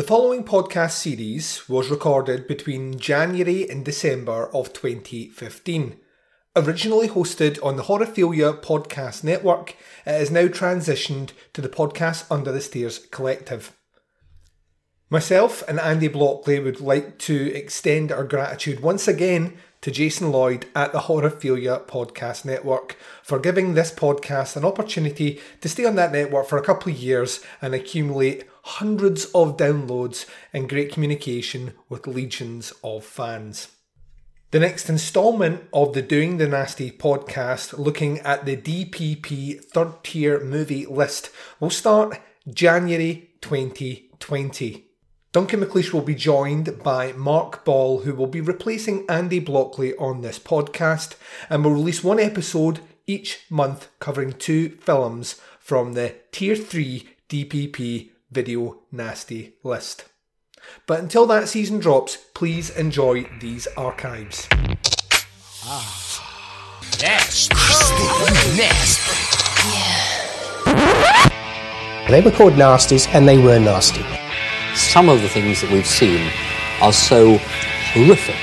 The following podcast series was recorded between January and December of 2015. Originally hosted on the Horrorphilia Podcast Network, it is now transitioned to the Podcast Under the Stairs Collective. Myself and Andy Blockley would like to extend our gratitude once again to Jason Lloyd at the Horrorphilia Podcast Network for giving this podcast an opportunity to stay on that network for a couple of years and accumulate hundreds of downloads and great communication with legions of fans. The next instalment of the Doing the Nasty podcast, looking at the DPP third tier movie list, will start January 2020. Duncan McLeish will be joined by Mark Ball, who will be replacing Andy Blockley on this podcast, and will release one episode each month covering two films from the Tier 3 DPP Video Nasty list. But until that season drops, please enjoy these archives. They were called nasties and they were nasty. Some of the things that we've seen are so horrific.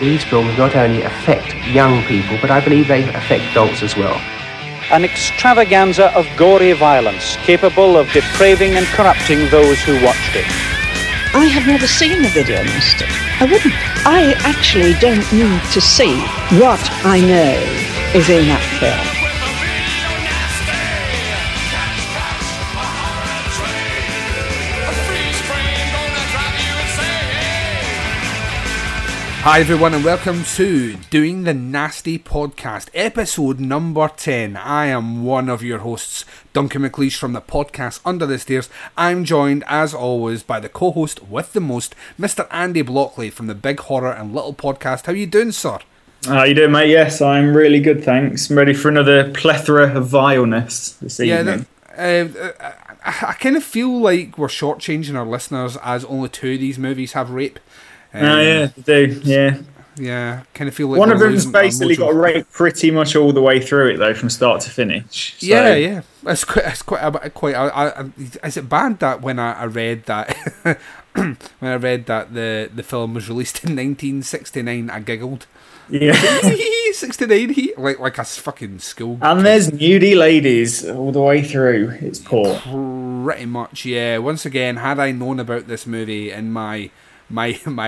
These films not only affect young people, but I believe they affect adults as well. An extravaganza of gory violence, capable of depraving and corrupting those who watched it. I have never seen the video nasty. I wouldn't. I actually don't need to see what I know is in that film. Hi everyone and welcome to Doing the Nasty Podcast, episode number 10. I am one of your hosts, Duncan McLeish from the Podcast Under the Stairs. I'm joined, as always, by the co-host with the most, Mr. Andy Blockley from the Big Horror and Little Podcast. How you doing, sir? How you doing, mate? Yes, I'm really good, thanks. I'm ready for another plethora of vileness this evening. I kind of feel like we're shortchanging our listeners as only two of these movies have rape. Yeah, kind of feel like one of them's basically got raped pretty much all the way through it though, from start to finish. So. Yeah, it's quite. Is it bad that when I read that the film was released in 1969, I giggled. Yeah, 69, like a fucking school. And there's nudie ladies all the way through. It's poor. Pretty much, yeah. Once again, had I known about this movie in my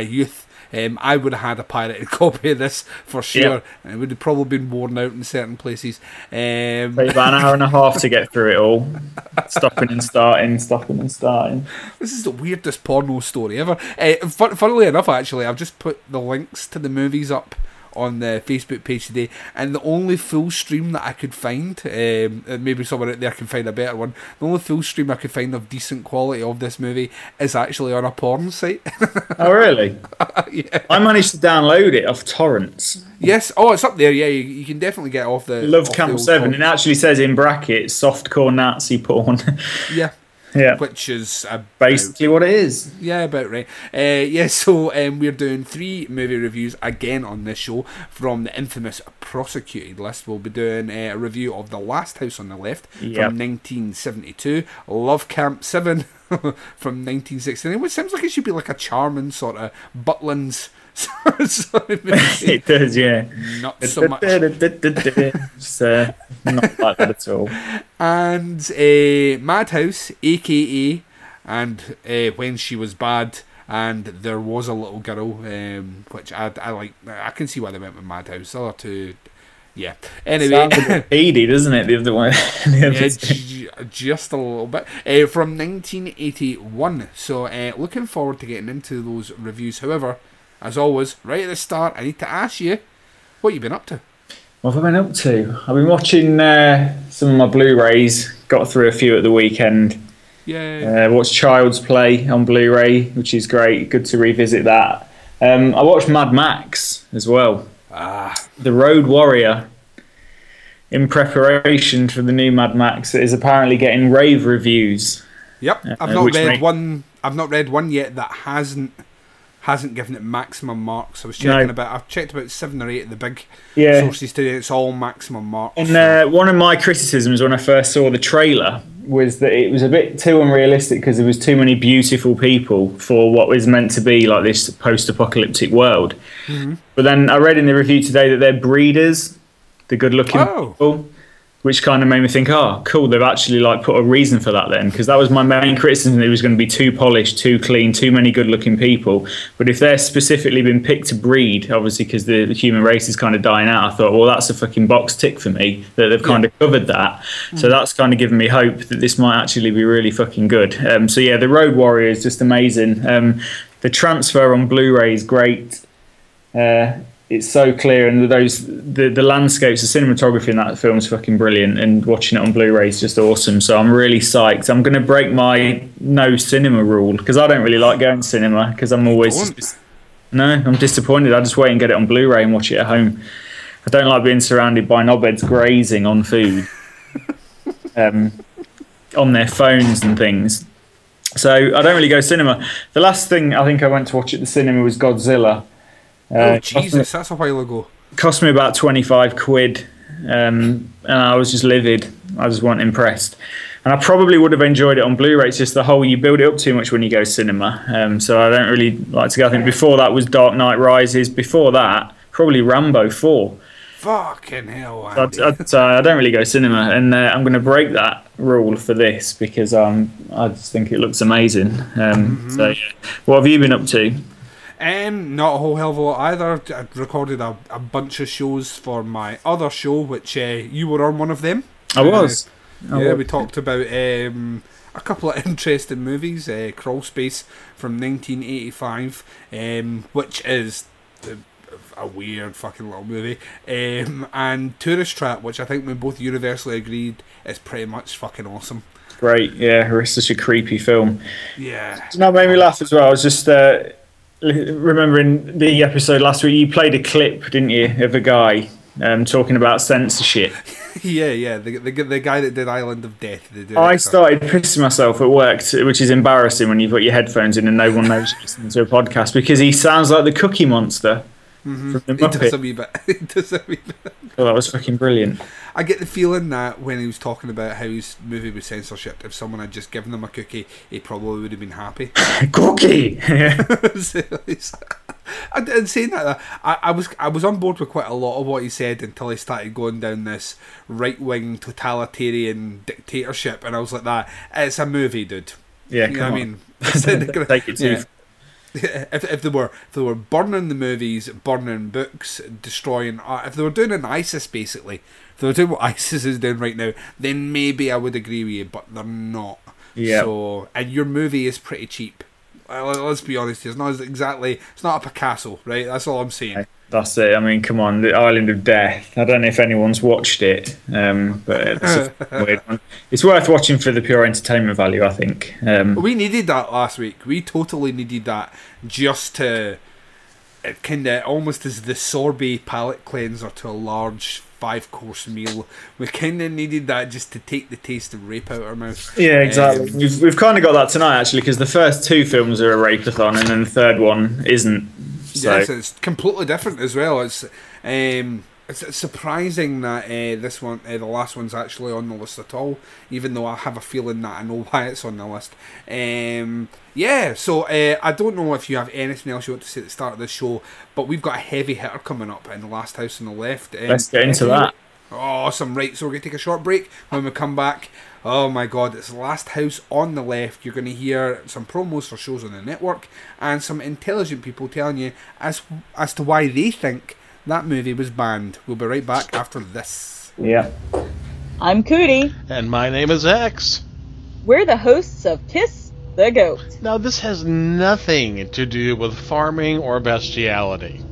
youth, I would have had a pirated copy of this for sure, and it would have probably been worn out in certain places. About an hour and a half to get through it all, stopping and starting. This is the weirdest porno story ever. Funnily enough, actually, I've just put the links to the movies up on the Facebook page today, and the only full stream that I could find, maybe someone out there can find a better one, the only full stream I could find of decent quality of this movie is actually on a porn site. Oh really? Yeah. I managed to download it off torrents. Yes, oh it's up there, yeah, you can definitely get off the... Love Camp 7, it actually says in brackets, softcore Nazi porn. Yeah. Yeah, which is basically what it is. Yeah, about right. So we're doing three movie reviews again on this show from the infamous Prosecuted list. We'll be doing a review of The Last House on the Left from 1972, Love Camp 7 from 1969, which seems like it should be like a charming sort of Butlins. It does, yeah. Not so much. It's not like that at all. And Madhouse, a.k.a. and When She Was Bad, and There Was a Little Girl, which I like. I can see why they went with Madhouse. The other two, yeah. Anyway. Sounds a bit peedy, doesn't it, the other one? Just a little bit. From 1981. So looking forward to getting into those reviews. However, as always, right at the start, I need to ask you, what you've been up to? What have I been up to? I've been watching some of my Blu-rays, got through a few at the weekend. Yeah. Watched Child's Play on Blu-ray, which is great, good to revisit that. I watched Mad Max as well. The Road Warrior, in preparation for the new Mad Max, that is apparently getting rave reviews. Yep, I've not read one yet that hasn't hasn't given it maximum marks. I was checking I've checked about 7 or 8 of the big sources today. It's all maximum marks. And one of my criticisms when I first saw the trailer was that it was a bit too unrealistic because there was too many beautiful people for what was meant to be like this post-apocalyptic world. Mm-hmm. But then I read in the review today that they're breeders, the good-looking people, which kind of made me think, oh, cool, they've actually like put a reason for that then, because that was my main criticism, that it was going to be too polished, too clean, too many good-looking people. But if they're specifically been picked to breed, obviously because the human race is kind of dying out, I thought, well, that's a fucking box tick for me, that they've kind of covered that. Mm-hmm. So that's kind of given me hope that this might actually be really fucking good. So yeah, The Road Warrior is just amazing. The transfer on Blu-ray is great. It's so clear, and those the landscapes, the cinematography in that film's fucking brilliant, and watching it on Blu-ray is just awesome. So I'm really psyched. I'm going to break my no cinema rule, because I don't really like going to cinema, because I'm always... I'm disappointed. I just wait and get it on Blu-ray and watch it at home. I don't like being surrounded by knobheads grazing on food, on their phones and things. So I don't really go to cinema. The last thing I think I went to watch at the cinema was Godzilla. Oh, Jesus, that's a while ago. Cost me about 25 quid, and I was just livid. I just wasn't impressed. And I probably would have enjoyed it on Blu-ray. It's just the whole, you build it up too much when you go cinema. So I don't really like to go. I think before that was Dark Knight Rises. Before that, probably Rambo 4. Fucking hell, Andy. I don't really go cinema, and I'm going to break that rule for this, because I just think it looks amazing. So yeah. What have you been up to? Not a whole hell of a lot either. I recorded a bunch of shows for my other show, which you were on one of them. I was. We talked about a couple of interesting movies. Crawl Space from 1985, which is a weird fucking little movie, and Tourist Trap, which I think we both universally agreed is pretty much fucking awesome. Great, yeah. It's such a creepy film. Yeah. That made me laugh as well. I was just... remembering the episode last week, you played a clip, didn't you, of a guy talking about censorship? Yeah, the guy that did Island of Death. I started pissing myself at work, which is embarrassing when you've got your headphones in and no one knows you're listening to a podcast, because he sounds like the Cookie Monster. Mm-hmm. From the Muppet. It does a wee bit. Well, that was fucking brilliant. I get the feeling that when he was talking about how his movie was censorship, if someone had just given him a cookie, he probably would have been happy. Cookie. Yeah. And saying that, I was on board with quite a lot of what he said until he started going down this right wing totalitarian dictatorship, and I was like, that it's a movie, dude. Yeah, you know what I mean? Take it too far. If they were burning the movies, burning books, destroying art, if they were doing an ISIS basically, if they were doing what ISIS is doing right now, then maybe I would agree with you, but they're not. Yeah. So, and your movie is pretty cheap. Let's be honest, it's not a Picasso, right? That's all I'm saying. That's it. I mean, come on, the Island of Death. I don't know if anyone's watched it, but it's a weird one. It's worth watching for the pure entertainment value, I think. We needed that last week. We totally needed that, just to kind of almost as the sorbet palate cleanser to a large 5-course meal. We kind of needed that just to take the taste of rape out of our mouth. Yeah, exactly. We've kind of got that tonight, actually, because the first 2 films are a rape-a-thon, and then the third one isn't. So. Yes, it's completely different as well. It's surprising that this one, the last one's actually on the list at all, even though I have a feeling that I know why it's on the list. So I don't know if you have anything else you want to say at the start of the show, but we've got a heavy hitter coming up in The Last House on the Left. Let's get into that. Awesome, right, so we're going to take a short break. When we come back, oh my god, it's The Last House on the Left. You're going to hear some promos for shows on the network and some intelligent people telling you as to why they think that movie was banned. We'll be right back after this. Yeah. I'm Cootie. And my name is X. We're the hosts of Kiss the Goat. Now, this has nothing to do with farming or bestiality.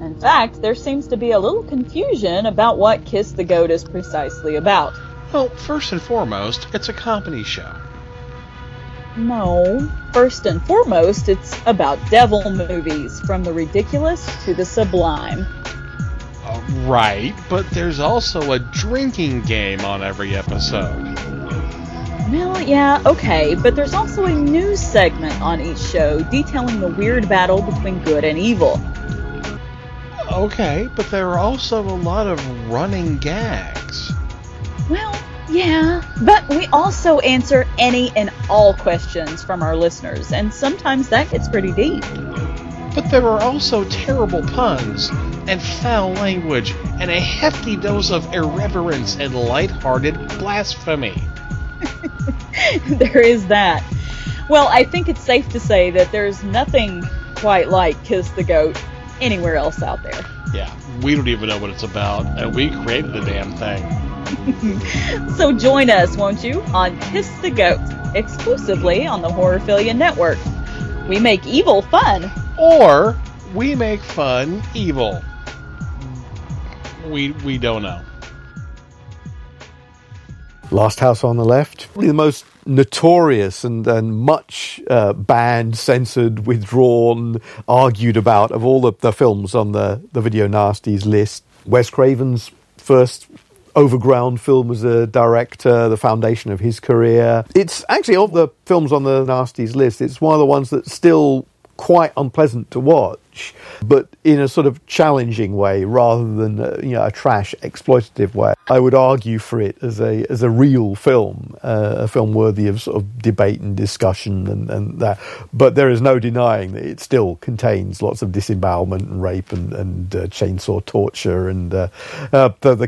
In fact, there seems to be a little confusion about what Kiss the Goat is precisely about. Well, first and foremost, it's a comedy show. No. First and foremost, it's about devil movies, from the ridiculous to the sublime. Right, but there's also a drinking game on every episode. Well, yeah, okay, but there's also a news segment on each show detailing the weird battle between good and evil. Okay, but there are also a lot of running gags. Well, yeah, but we also answer any and all questions from our listeners, and sometimes that gets pretty deep. But there are also terrible puns, and foul language, and a hefty dose of irreverence and lighthearted blasphemy. There is that. Well, I think it's safe to say that there's nothing quite like Kiss the Goat anywhere else out there. Yeah, we don't even know what it's about, and we created the damn thing. So join us, won't you, on Kiss the Goat, exclusively on the Horrorphilia Network. We make evil fun. Or we make fun evil. We don't know. Last House on the Left, probably the most notorious and much banned, censored, withdrawn, argued about of all the films on the Video Nasties list. Wes Craven's first overground film as a director, the foundation of his career. It's actually, of the films on the Nasties list, it's one of the ones that's still quite unpleasant to watch, but in a sort of challenging way rather than a trash, exploitative way. I would argue for it as a real film, a film worthy of sort of debate and discussion and that. But there is no denying that it still contains lots of disembowelment and rape and chainsaw torture and the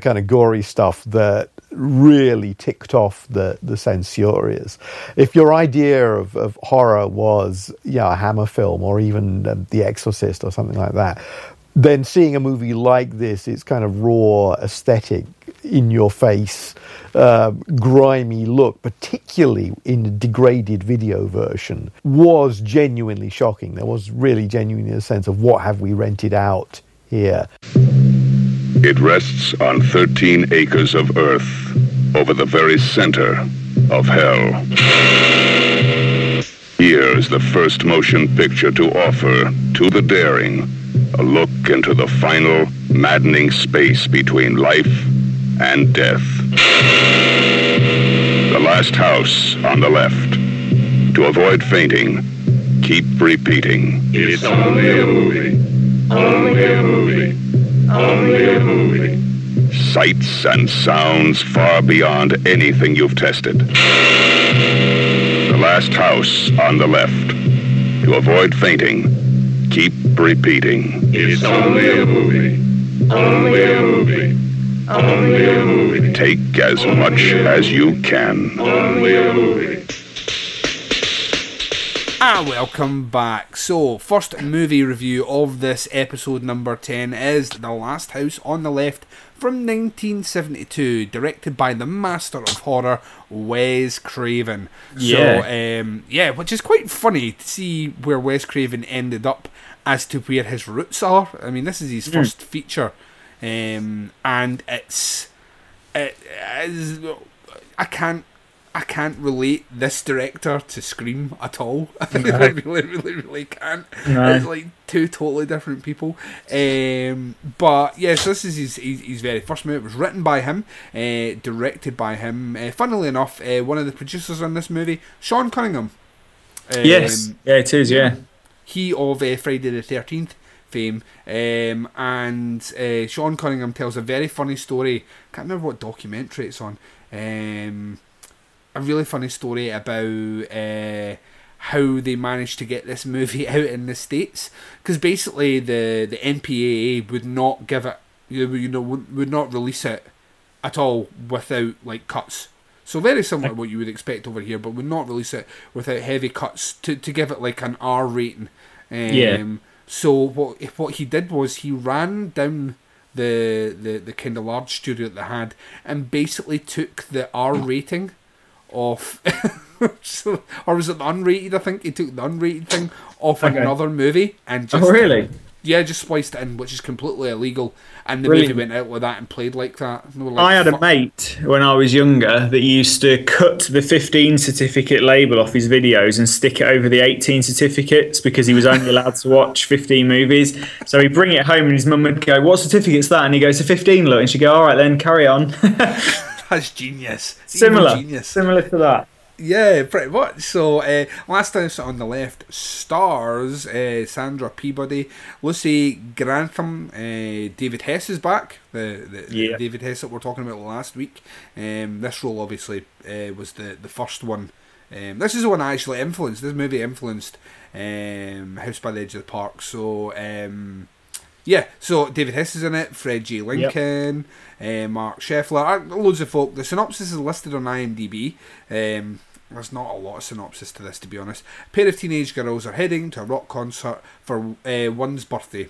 kind of gory stuff that really ticked off the censorious. If your idea of horror was a Hammer film or even The Exorcist or something like that, then seeing a movie like this, it's kind of raw, aesthetic, in-your-face, grimy look, particularly in the degraded video version, was genuinely shocking. There was really genuinely a sense of, what have we rented out here? It rests on 13 acres of earth over the very center of hell. Here's the first motion picture to offer to the daring a look into the final maddening space between life and death. The Last House on the Left. To avoid fainting, keep repeating. It's only a movie. Only a movie. Only a movie. Sights and sounds far beyond anything you've tested. The Last House on the Left. To avoid fainting, keep repeating. It's only a movie. Only a movie. Only a movie. Take as much as you can. Only a movie. Welcome back. So, first movie review of this episode number 10 is The Last House on the Left from 1972, directed by the master of horror, Wes Craven. Yeah. So, which is quite funny to see where Wes Craven ended up as to where his roots are. I mean, this is his first feature, and it is, I can't relate this director to Scream at all. No. I really can't. No. It's like two totally different people. But yes, so this is his very first movie. It was written by him, directed by him. Funnily enough, one of the producers on this movie, Sean Cunningham. Yes, it is. Yeah, he of Friday the 13th fame, and Sean Cunningham tells a very funny story. Can't remember what documentary it's on. A really funny story about how they managed to get this movie out in the States, because basically the MPAA would not give it, would not release it at all without like cuts. So very similar to what you would expect over here, but would not release it without heavy cuts to give it like an R rating. So what he did was he ran down the kind of large studio that they had and basically took the R rating off, or was it the unrated? I think he took the unrated thing off another movie and just just spliced it in, which is completely illegal. And the movie went out with that and played like that. And I had a mate when I was younger that used to cut the 15 certificate label off his videos and stick it over the 18 certificates because he was only allowed to watch 15 movies. So he'd bring it home and his mum would go, "What certificate's that?" And he goes, "To 15, look." And she'd go, "All right, then carry on." That's genius. Similar to that. Yeah, pretty much. So, Last House on the Left stars Sandra Peabody, Lucy Grantham, David Hess is back, the David Hess that we're talking about last week. This role, obviously, was the first one. This is the one I actually influenced. This movie influenced House by the Edge of the Park. So, so David Hess is in it, Fred G. Lincoln, Mark Sheffler, loads of folk. The synopsis is listed on IMDb. There's not a lot of synopsis to this, to be honest. A pair of teenage girls are heading to a rock concert for one's birthday.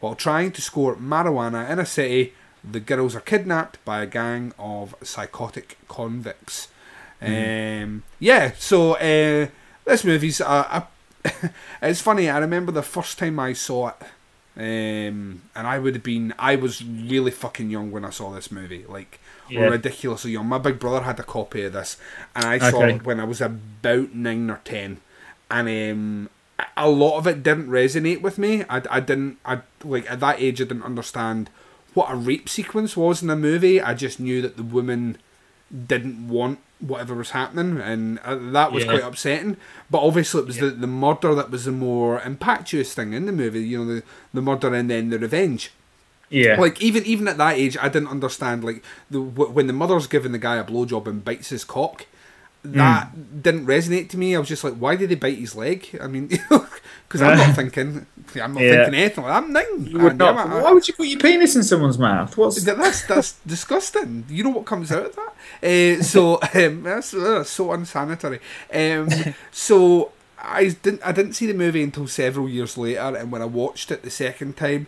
While trying to score marijuana in a city, the girls are kidnapped by a gang of psychotic convicts. So this movie's it's funny. I remember the first time I saw it, and I was really fucking young when I saw this movie, ridiculously young. My big brother had a copy of this, and I saw it when I was about 9 or 10, and a lot of it didn't resonate with me. I at that age I didn't understand what a rape sequence was in a movie. I just knew that the woman didn't want whatever was happening, and that was quite upsetting. But obviously it was the murder that was the more impactuous thing in the movie, the murder and then the revenge. Even at that age I didn't understand when the mother's giving the guy a blowjob and bites his cock, that didn't resonate to me. I was just like, why did they bite his leg? I mean, because I'm not thinking anything. I'm 9. Why would you put your penis in someone's mouth? That's disgusting. You know what comes out of that? That's so unsanitary. So I didn't see the movie until several years later, and when I watched it the second time,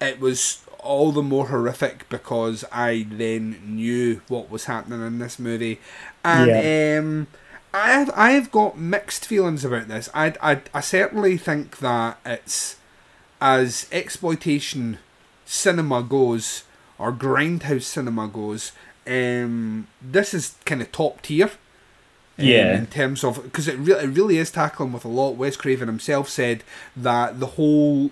it was all the more horrific because I then knew what was happening in this movie. And I've got mixed feelings about this. I certainly think that it's, as exploitation cinema goes, or grindhouse cinema goes, this is kind of top tier. In terms of, because it really is tackling with a lot. Wes Craven himself said that the whole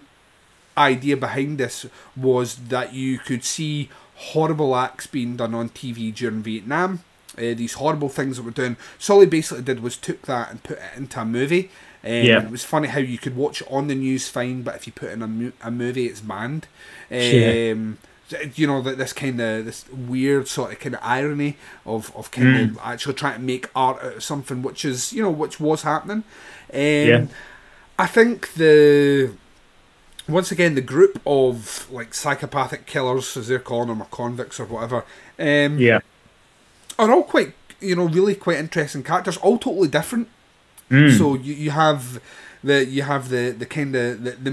idea behind this was that you could see horrible acts being done on TV during Vietnam. These horrible things that were done. So all he basically did was took that and put it into a movie. It was funny how you could watch on the news fine, but if you put in a movie, it's banned. You know, that this weird sort of kind of irony of kind of actually trying to make art out of something, which is, you know, which was happening. I think once again, the group of psychopathic killers, as they're calling them, or convicts or whatever, are all quite, really quite interesting characters, all totally different. So you have the kind of the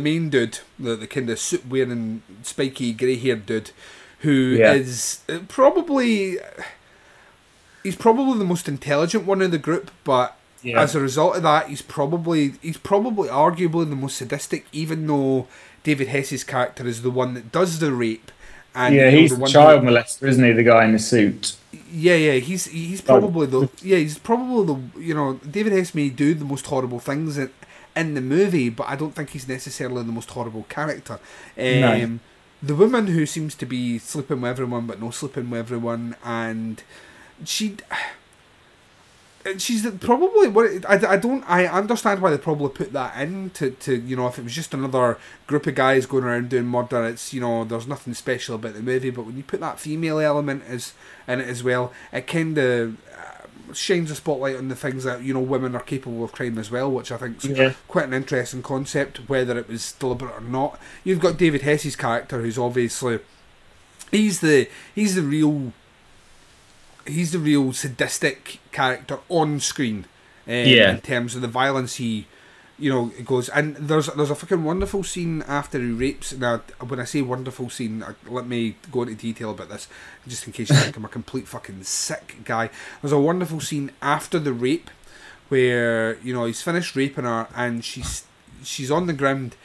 main dude, the kind of suit wearing spiky grey haired dude, who is probably the most intelligent one in the group, but as a result of that, he's probably arguably the most sadistic, even though David Hess's character is the one that does the rape. And he's the child molester, isn't he? The guy in the suit. He's probably the David Hess may do the most horrible things in the movie, but I don't think he's necessarily the most horrible character. No. The woman who seems to be sleeping with everyone but no sleeping with everyone, and she's probably what I understand why they probably put that in to if it was just another group of guys going around doing murder, it's there's nothing special about the movie. But when you put that female element in it as well, it kind of shines a spotlight on the things that women are capable of crime as well, which I think is quite an interesting concept, whether it was deliberate or not. You've got David Hess's character, who's obviously he's the real sadistic character on screen, in terms of the violence he, it goes. And there's a fucking wonderful scene after he rapes. Now, when I say wonderful scene, let me go into detail about this, just in case you think I'm a complete fucking sick guy. There's a wonderful scene after the rape where, he's finished raping her and she's on the ground,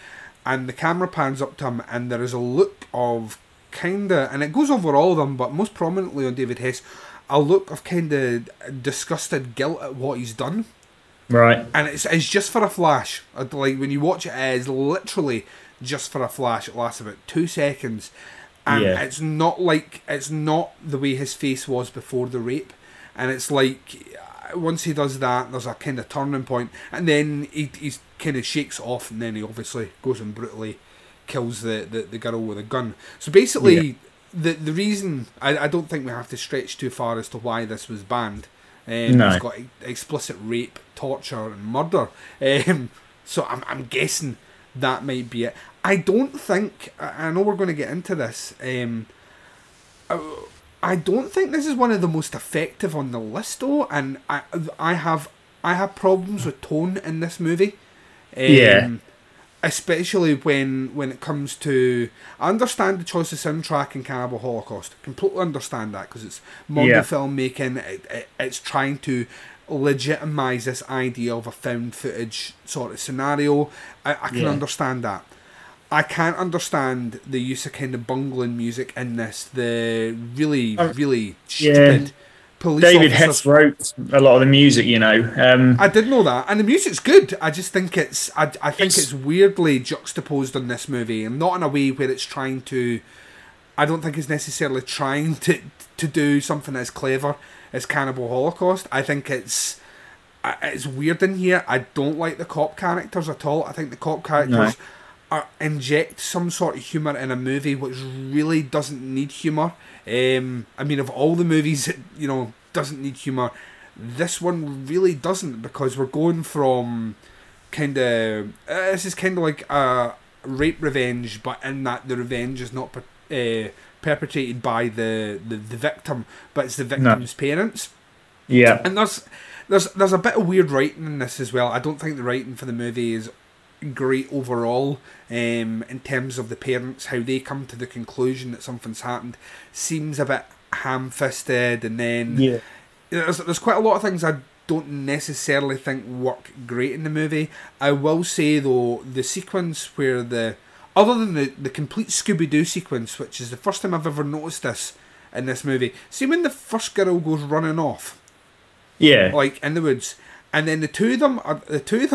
and the camera pans up to him, and there is a look of kinda, and it goes over all of them, but most prominently on David Hess, a look of kind of disgusted guilt at what he's done. Right. And it's just for a flash. Like, when you watch it, it is literally just for a flash. It lasts about 2 seconds. And it's not the way his face was before the rape. And it's like, once he does that, there's a kind of turning point, and then he kind of shakes off, and then he obviously goes and brutally kills the girl with a gun. So basically, the reason I don't think we have to stretch too far as to why this was banned. It's got explicit rape, torture, and murder. So I'm guessing that might be it. I don't think, I know we're going to get into this, I don't think this is one of the most effective on the list, though, and I have problems with tone in this movie. Especially when it comes to... I understand the choice of soundtrack in Cannibal Holocaust. I completely understand that, because it's modern filmmaking. It's trying to legitimise this idea of a found footage sort of scenario. I can understand that. I can't understand the use of kind of bungling music in this. The really stupid police officer. David Hess wrote a lot of the music, you know. I did know that, and the music's good. I just think it's I think it's weirdly juxtaposed in this movie, and not in a way where it's trying to. I don't think it's necessarily trying to do something as clever as Cannibal Holocaust. I think it's weird in here. I don't like the cop characters at all. I think the cop characters. No. Inject some sort of humour in a movie which really doesn't need humour. I mean, of all the movies that, you know, doesn't need humour, this one really doesn't, because we're going from kind of... this is kind of like a rape revenge, but in that the revenge is not perpetrated by the victim, but it's the victim's parents. Yeah. And there's a bit of weird writing in this as well. I don't think the writing for the movie is great overall, in terms of the parents, how they come to the conclusion that something's happened seems a bit ham-fisted, and then there's quite a lot of things I don't necessarily think work great in the movie. I will say, though, the sequence where other than the complete Scooby-Doo sequence, which is the first time I've ever noticed this in this movie, see when the first girl goes running off, like in the woods, and then the two of them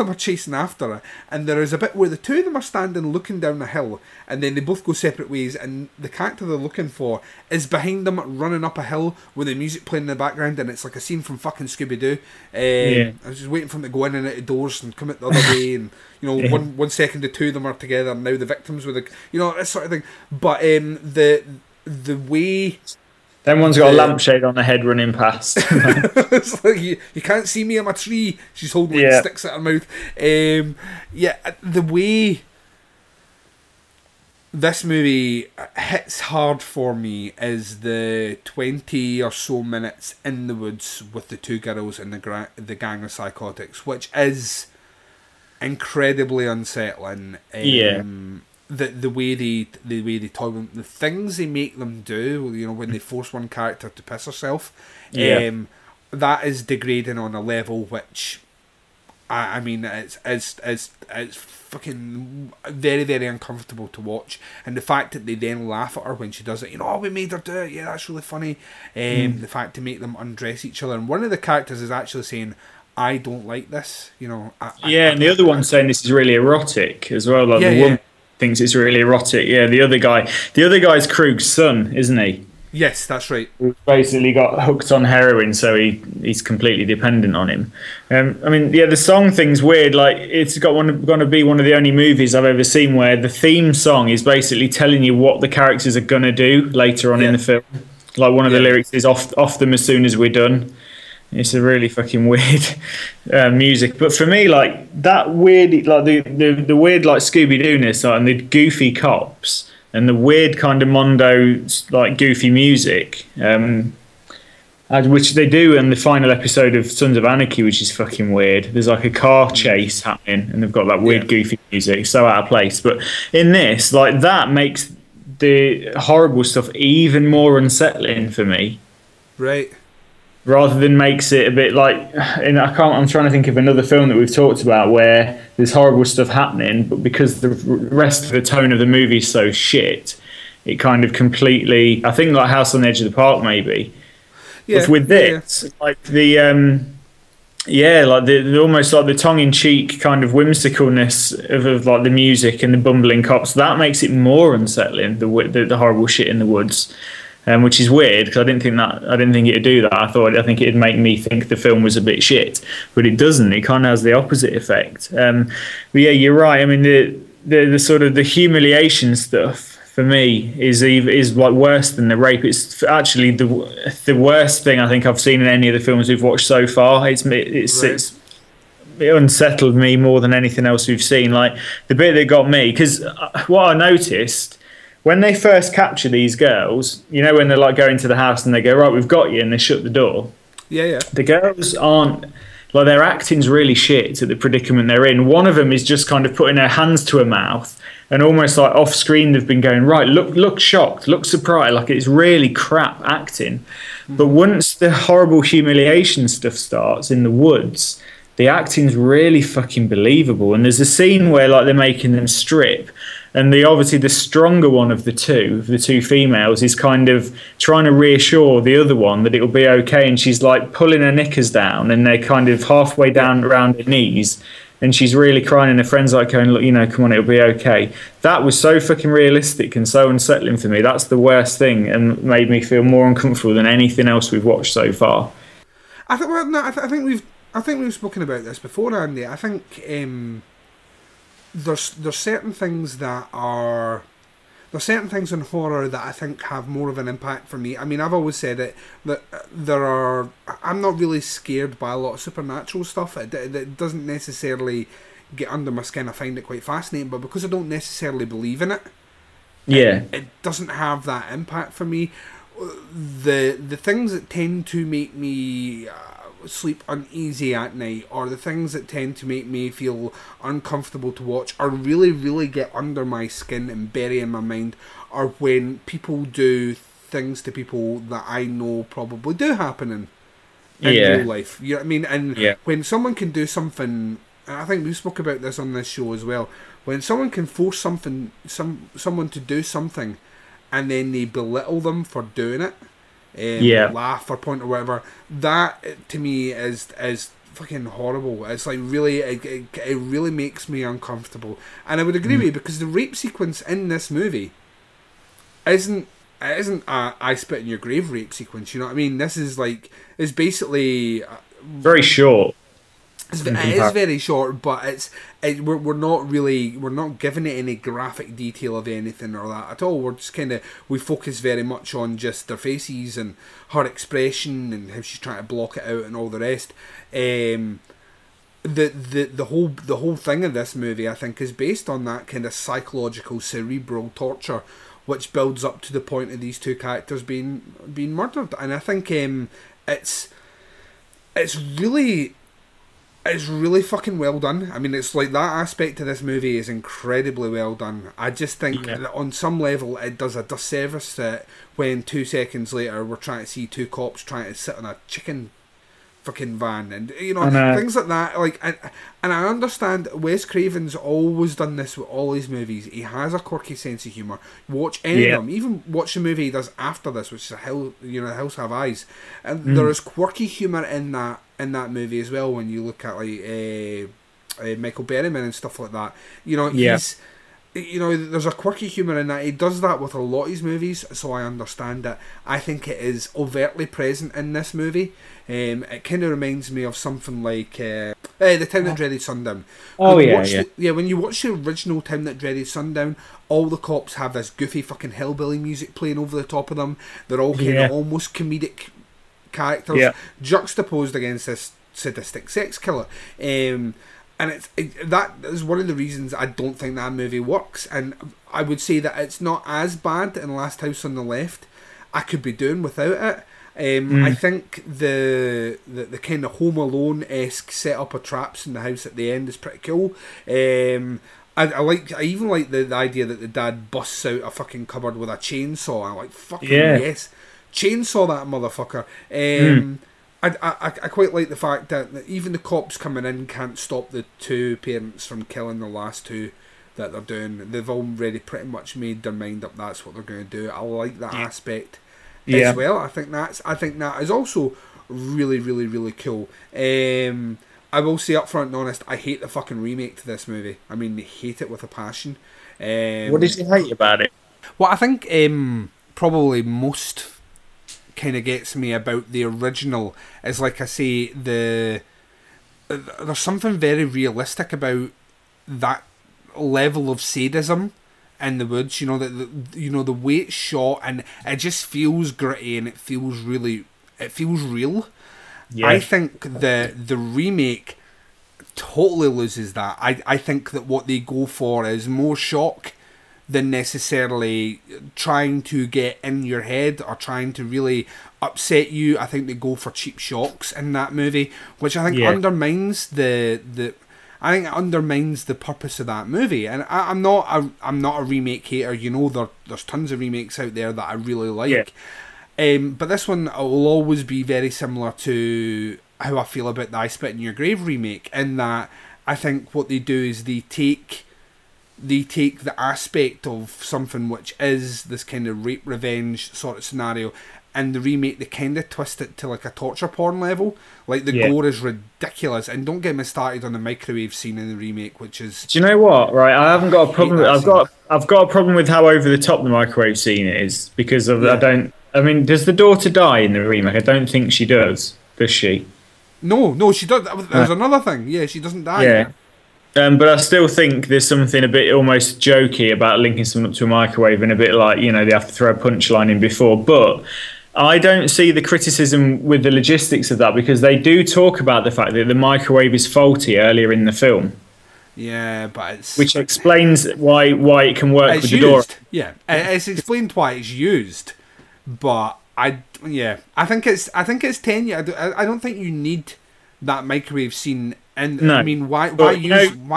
are chasing after her, and there is a bit where the two of them are standing looking down the hill, and then they both go separate ways, and the character they're looking for is behind them running up a hill with the music playing in the background, and it's like a scene from fucking Scooby-Doo. I was just waiting for them to go in and out of doors and come out the other way, and you know, one second the two of them are together, and now the victims were the, you know, that sort of thing. But the way. Then one's got a lampshade on the head running past. It's like, you can't see me, I'm a tree. She's holding sticks at her mouth. The way this movie hits hard for me is the 20 or so minutes in the woods with the two girls and the gang of psychotics, which is incredibly unsettling. The way they toy, the things they make them do, you know, when they force one character to piss herself, that is degrading on a level which, I mean, it's fucking very, very uncomfortable to watch. And the fact that they then laugh at her when she does it, you know, oh, we made her do it, yeah, that's really funny. The fact to make them undress each other, and one of the characters is actually saying, I don't like this, you know. And the other one's saying this is really erotic as well, like the woman thinks it's really erotic. Yeah, the other guy's Krug's son, isn't he? Yes, that's right. Who basically got hooked on heroin, so he's completely dependent on him. I mean, the song thing's weird. Like, it's going to be one of the only movies I've ever seen where the theme song is basically telling you what the characters are going to do later on in the film. Like, one of the lyrics is off them as soon as we're done. It's a really fucking weird music, but for me, like that weird, like the weird, like Scooby-Doo-ness, like, and the goofy cops and the weird kind of Mondo, like goofy music, which they do in the final episode of Sons of Anarchy, which is fucking weird. There's like a car chase happening, and they've got that weird goofy music, so out of place. But in this, like that makes the horrible stuff even more unsettling for me. Right. Rather than makes it a bit like, and I'm trying to think of another film that we've talked about where there's horrible stuff happening, but because the rest of the tone of the movie is so shit, it kind of completely. I think like House on the Edge of the Park, maybe. Yeah. But with this, like the almost like the tongue-in-cheek kind of whimsicalness of like the music and the bumbling cops, that makes it more unsettling. The horrible shit in the woods. which is weird because I didn't think it'd do that. I think it'd make me think the film was a bit shit, but it doesn't. It kind of has the opposite effect. But yeah, you're right. I mean, the sort of the humiliation stuff for me is like worse than the rape. It's actually the worst thing I think I've seen in any of the films we've watched so far. It unsettled me more than anything else we've seen. Like the bit that got me, because what I noticed when they first capture these girls, you know, when they're like going to the house and they go, right, we've got you, and they shut the door. Yeah. The girls aren't. Like, their acting's really shit at the predicament they're in. One of them is just kind of putting her hands to her mouth and almost like off screen they've been going, right, look shocked, look surprised. Like, it's really crap acting. But once the horrible humiliation stuff starts in the woods, the acting's really fucking believable. And there's a scene where, like, they're making them strip, and obviously the stronger one of the two females is kind of trying to reassure the other one that it'll be okay, and she's like pulling her knickers down and they're kind of halfway down around her knees and she's really crying and her friend's like going, look, you know, come on, it'll be okay. That was so fucking realistic and so unsettling for me. That's the worst thing and made me feel more uncomfortable than anything else we've watched so far. I think we've spoken about this before, Andy. I think There's certain things that are... There's certain things in horror that I think have more of an impact for me. I mean, I've always said it, that there are... I'm not really scared by a lot of supernatural stuff. It doesn't necessarily get under my skin. I find it quite fascinating, but because I don't necessarily believe in it, yeah, it doesn't have that impact for me. The things that tend to make me... sleep uneasy at night, or the things that tend to make me feel uncomfortable to watch or really, really get under my skin and bury in my mind, are when people do things to people that I know probably do happen in real life. You know what I mean? And when someone can do something, and I think we spoke about this on this show as well, when someone can force someone to do something and then they belittle them for doing it, laugh or point or whatever, that to me is fucking horrible. It's like really, it really makes me uncomfortable. And I would agree with you, because the rape sequence in this movie isn't a I Spit in Your Grave rape sequence. You know what I mean? This is like, it's basically very short. It is very short, but we're not giving it any graphic detail of anything or that at all. We're just kind of, we focus very much on just their faces and her expression and how she's trying to block it out and all the rest. The whole thing of this movie, I think, is based on that kind of psychological cerebral torture, which builds up to the point of these two characters being murdered. And I think it's really fucking well done. I mean, it's like that aspect of this movie is incredibly well done. I just think that on some level it does a disservice to it when 2 seconds later we're trying to see two cops trying to sit on a chicken fucking van and, you know, things like that. Like, and I understand Wes Craven's always done this with all his movies. He has a quirky sense of humour. Watch any of them, even watch the movie he does after this, which is Hills Have Eyes, and there is quirky humour in that movie as well. When you look at like Michael Berryman and stuff like that, you know, there's a quirky humour in that. He does that with a lot of his movies, so I understand it. I think it is overtly present in this movie. It kind of reminds me of something like The Town That Dreaded Sundown. When you watch the original Town That Dreaded Sundown, all the cops have this goofy fucking hillbilly music playing over the top of them. They're all kind of almost comedic characters juxtaposed against this sadistic sex killer. And that is one of the reasons I don't think that movie works. And I would say that it's not as bad in Last House on the Left. I could be doing without it. I think the kind of Home Alone-esque setup of traps in the house at the end is pretty cool. I even like the idea that the dad busts out a fucking cupboard with a chainsaw. I'm like, fucking yes, chainsaw that motherfucker. I quite like the fact that even the cops coming in can't stop the two parents from killing the last two that they're doing. They've already pretty much made their mind up that's what they're going to do. I like that aspect as well. I think that is also really, really, really cool. I will say up front and honest, I hate the fucking remake to this movie. I mean, I hate it with a passion. What did you hate about it? Well, I think probably most kind of gets me about the original is, like I say, there's something very realistic about that level of sadism in the woods, you know, that, you know, the way it's shot, and it just feels gritty, and it feels real. Yeah. I think the remake totally loses that. I think that what they go for is more shock than necessarily trying to get in your head or trying to really upset you. I think they go for cheap shocks in that movie, which I think undermines the I think it undermines the purpose of that movie. And I'm not a remake hater. You know, there's tons of remakes out there that I really like. Yeah. But this one will always be very similar to how I feel about the I Spit in Your Grave remake, in that I think what they do is they take the aspect of something which is this kind of rape revenge sort of scenario, and the remake, they kind of twist it to like a torture porn level. Like the gore is ridiculous, and don't get me started on the microwave scene in the remake, which is. Do you know what? Right, I haven't got a problem. I've got a problem with how over the top the microwave scene is, because of, yeah. I don't. I mean, does the daughter die in the remake? I don't think she does. Does she? No, she does. There's another thing. Yeah, she doesn't die. Yeah. But I still think there's something a bit almost jokey about linking someone up to a microwave, and a bit like, you know, they have to throw a punchline in before. But I don't see the criticism with the logistics of that, because they do talk about the fact that the microwave is faulty earlier in the film. Yeah, but it's... Which explains why it can work with the door. Yeah, it's explained why it's used. But I think it's 10 years. I don't think you need that microwave scene. And no. I mean, why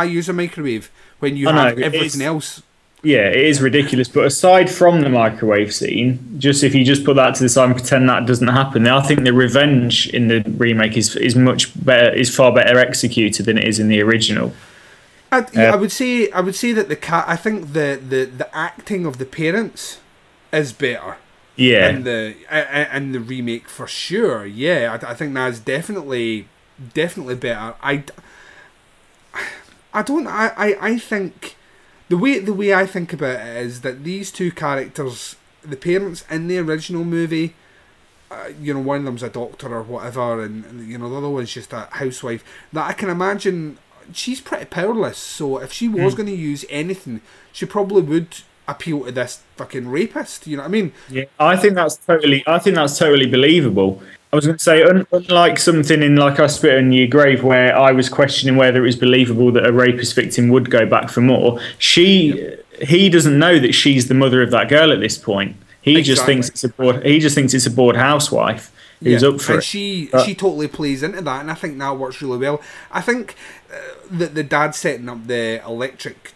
use a microwave when you have everything else? Yeah, it is ridiculous. But aside from the microwave scene, just if you just put that to the side and pretend that doesn't happen, then I think the revenge in the remake is far better executed than it is in the original. I would say that I think the acting of the parents is better. Yeah, and the remake for sure. Yeah, I think that's definitely better. I think the way I think about it is that these two characters, the parents in the original movie, you know, one of them's a doctor or whatever, and you know the other one's just a housewife. That I can imagine she's pretty powerless. So if she was going to use anything, she probably would appeal to this fucking rapist, you know what I mean? Yeah, I think that's totally believable. I was going to say, unlike something in like I Spit in Your Grave, where I was questioning whether it was believable that a rapist victim would go back for more, he doesn't know that she's the mother of that girl at this point. He just thinks it's a bored housewife who's up for it. And she totally plays into that, and I think that works really well. I think that the dad setting up the electric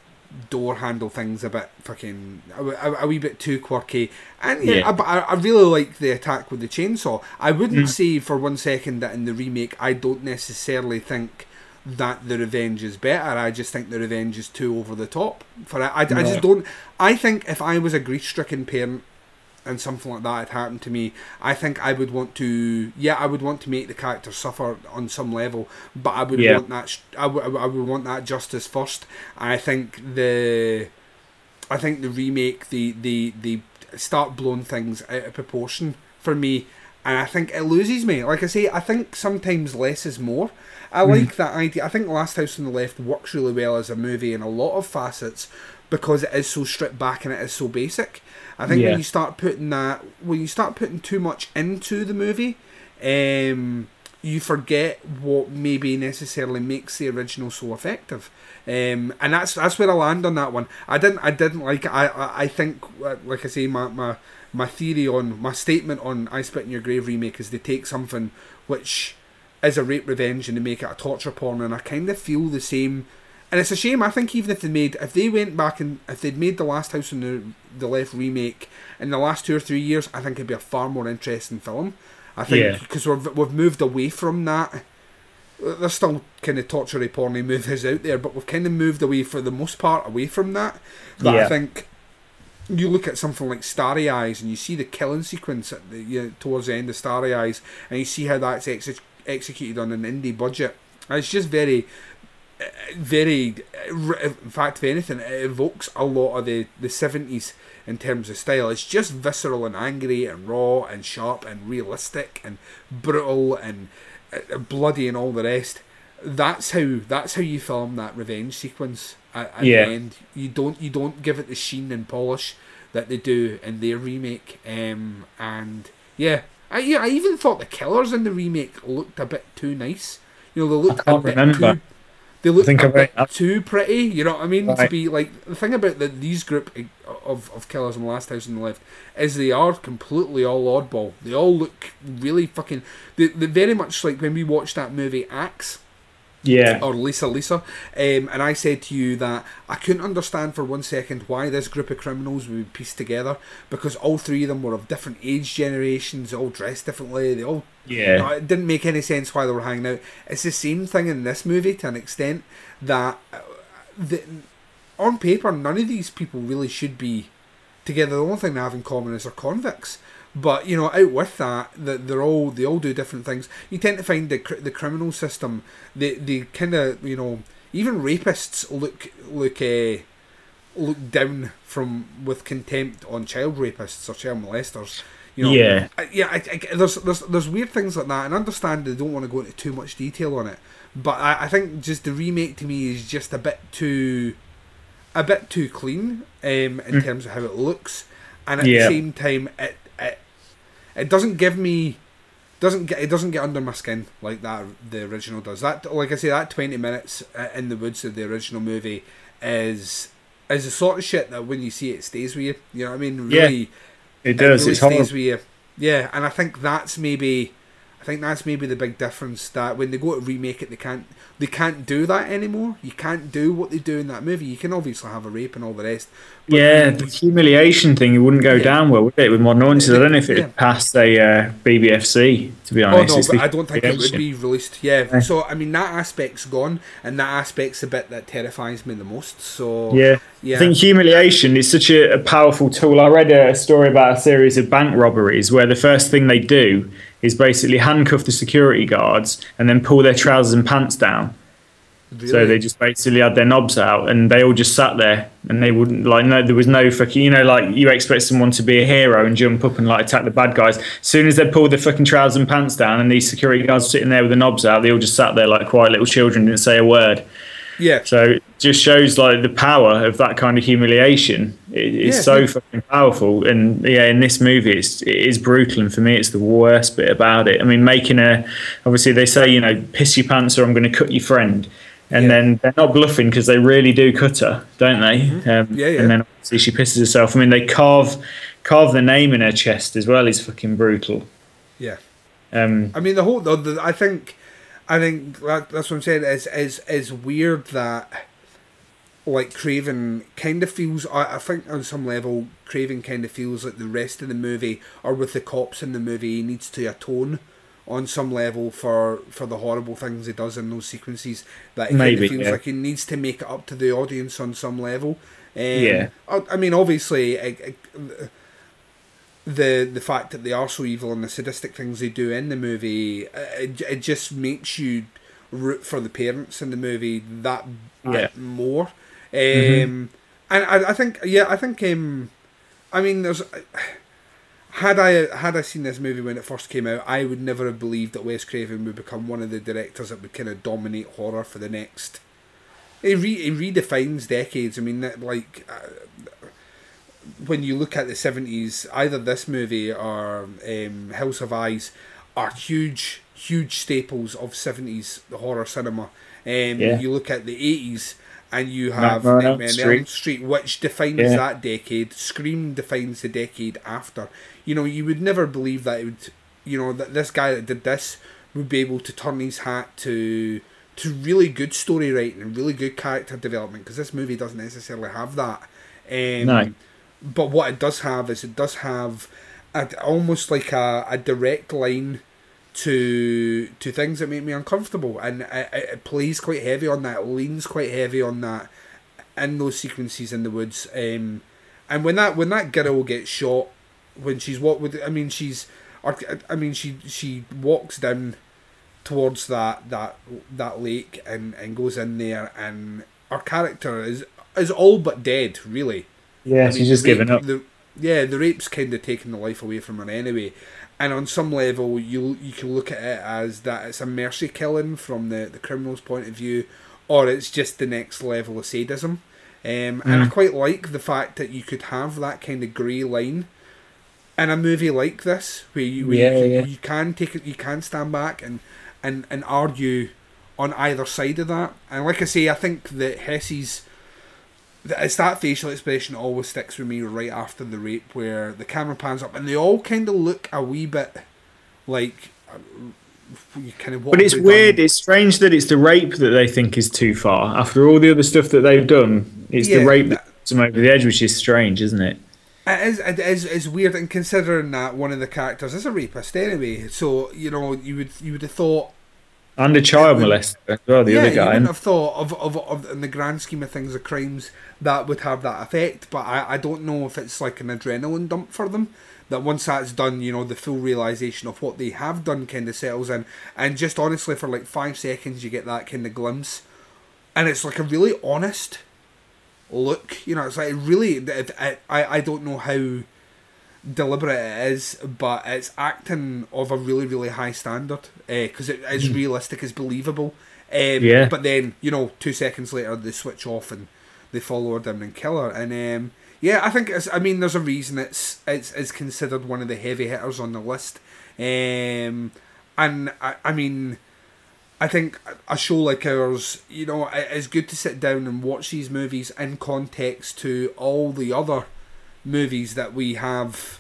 door handle thing's a bit fucking a wee bit too quirky, and I really like the attack with the chainsaw. I wouldn't say for one second that in the remake I don't necessarily think that the revenge is better. I just think the revenge is too over the top for it. I just don't. I think if I was a grief-stricken parent and something like that had happened to me, I think I would want to, make the character suffer on some level, but I would want that, I would want that justice first. And I think the remake, they start blowing things out of proportion for me, and I think it loses me. Like I say, I think sometimes less is more. I like that idea. I think Last House on the Left works really well as a movie in a lot of facets because it is so stripped back and it is so basic. I think when you start putting too much into the movie, you forget what maybe necessarily makes the original so effective, and that's where I land on that one. I didn't like it. I think, like I say, my theory on my statement on I Spit in Your Grave remake is they take something which is a rape revenge and they make it a torture porn, and I kind of feel the same. And it's a shame. I think even if they'd made the Last House on the Left remake in the last 2 or 3 years, I think it'd be a far more interesting film. I think because we've moved away from that. There's still kind of torture-y, porny movies out there, but we've kind of moved away, for the most part, away from that. But I think you look at something like Starry Eyes and you see the killing sequence at towards the end of Starry Eyes, and you see how that's executed on an indie budget. It's just very very, in fact, if anything, it evokes a lot of the 70s in terms of style. It's just visceral and angry and raw and sharp and realistic and brutal and bloody and all the rest. That's how you film that revenge sequence at the end. You don't give it the sheen and polish that they do in their remake. I even thought the killers in the remake looked a bit too nice. You know, they looked too pretty, you know what I mean? Right. To be like, the thing about these group of killers in The Last House on the Left is they are completely all oddball. They all look really fucking... They're very much like when we watched that movie Axe, or Lisa, and I said to you that I couldn't understand for 1 second why this group of criminals would be pieced together, because all three of them were of different age generations, all dressed differently, they all... Yeah. No, it didn't make any sense why they were hanging out. It's the same thing in this movie to an extent that on paper none of these people really should be together. The only thing they have in common is they're convicts. But, you know, out with that, they all do different things. You tend to find the criminal system, they kind of, you know, even rapists look down with contempt on child rapists or child molesters. You know, there's weird things like that, and I understand they don't want to go into too much detail on it, but I think just the remake to me is just a bit too clean in terms of how it looks, and at the same time it doesn't get under my skin like that the original does. That, like I say, that 20 minutes in the woods of the original movie is the sort of shit that when you see it stays with you. You know what I mean? Really. Yeah. It does. It really stays with you. Yeah, and I think that's maybe the big difference, that when they go to remake it, they can't do that anymore. You can't do what they do in that movie. You can obviously have a rape and all the rest. But the humiliation thing, it wouldn't go down well, would it, with modern audiences? I don't know if it would pass a BBFC, to be honest. Oh, no, but I don't think it would be released. Yeah, so, I mean, that aspect's gone, and that aspect's the bit that terrifies me the most. So yeah. I think humiliation is such a powerful tool. I read a story about a series of bank robberies where the first thing they do is basically handcuff the security guards and then pull their trousers and pants down. Really? So they just basically had their knobs out, and they all just sat there, and they wouldn't, like, no, there was no fucking, you know, like, you expect someone to be a hero and jump up and, like, attack the bad guys. As soon as they pulled their fucking trousers and pants down and these security guards were sitting there with the knobs out, they all just sat there like quiet little children, didn't say a word. Yeah. So it just shows, like, the power of that kind of humiliation. It's so fucking powerful. And, yeah, in this movie, it is brutal. And for me, it's the worst bit about it. I mean, obviously they say, you know, piss your pants or I'm going to cut your friend. And then they're not bluffing, because they really do cut her, don't they? Mm-hmm. And then obviously she pisses herself. I mean, they carve the name in her chest as well. Is fucking brutal. Yeah. I mean, the whole... I think that's what I'm saying. Is weird that, like, Craven kind of feels... I think on some level, Craven kind of feels like the rest of the movie, or with the cops in the movie, he needs to atone on some level for the horrible things he does in those sequences. That he feels like he needs to make it up to the audience on some level. I mean, obviously... The fact that they are so evil and the sadistic things they do in the movie, it just makes you root for the parents in the movie that bit more. And I think I mean, there's... Had I seen this movie when it first came out, I would never have believed that Wes Craven would become one of the directors that would kind of dominate horror for the next... He redefines decades. I mean, that, like... when you look at the 70s, either this movie or House of Eyes are huge staples of 70s horror cinema. You look at the 80s and you have Nightmare on Elm Street, which defines that decade. Scream defines the decade after. You know, you would never believe that it would, you know, that this guy that did this would be able to turn his hat to really good story writing and really good character development, because this movie doesn't necessarily have that. No. But what it does have is, it does have almost like a direct line to things that make me uncomfortable, and it plays quite heavy on that, it leans quite heavy on that in those sequences in the woods. And when that girl gets shot, when she's walked with, I mean she walks down towards that lake and goes in there, and our character is all but dead, really. Yeah, she's just giving up. The rape's kind of taking the life away from her anyway. And on some level, you can look at it as that it's a mercy killing from the criminal's point of view, or it's just the next level of sadism. And I quite like the fact that you could have that kind of grey line in a movie like this, where you can stand back and argue on either side of that. And like I say, I think that Hess's... It's that facial expression that always sticks with me right after the rape, where the camera pans up and they all kind of look a wee bit like... But it's weird. It's strange that it's the rape that they think is too far. After all the other stuff that they've done, it's the rape that puts them over the edge, which is strange, isn't it? It is weird, and considering that one of the characters is a rapist anyway, so you would have thought, and a child molester as well. The other guy, you wouldn't have thought of in the grand scheme of things, the crimes that would have that effect. But I don't know if it's like an adrenaline dump for them, that once that's done, the full realisation of what they have done kind of settles in. And just honestly, for like 5 seconds, you get that kind of glimpse. And it's like a really honest look. It's like really... I don't know how deliberate it is, but it's acting of a really, really high standard. Because it's realistic, it's believable. But then, 2 seconds later, they switch off and they follow her down and kill her. And... I think it's... there's a reason it's considered one of the heavy hitters on the list, and I think a show like ours, it's good to sit down and watch these movies in context to all the other movies that we have.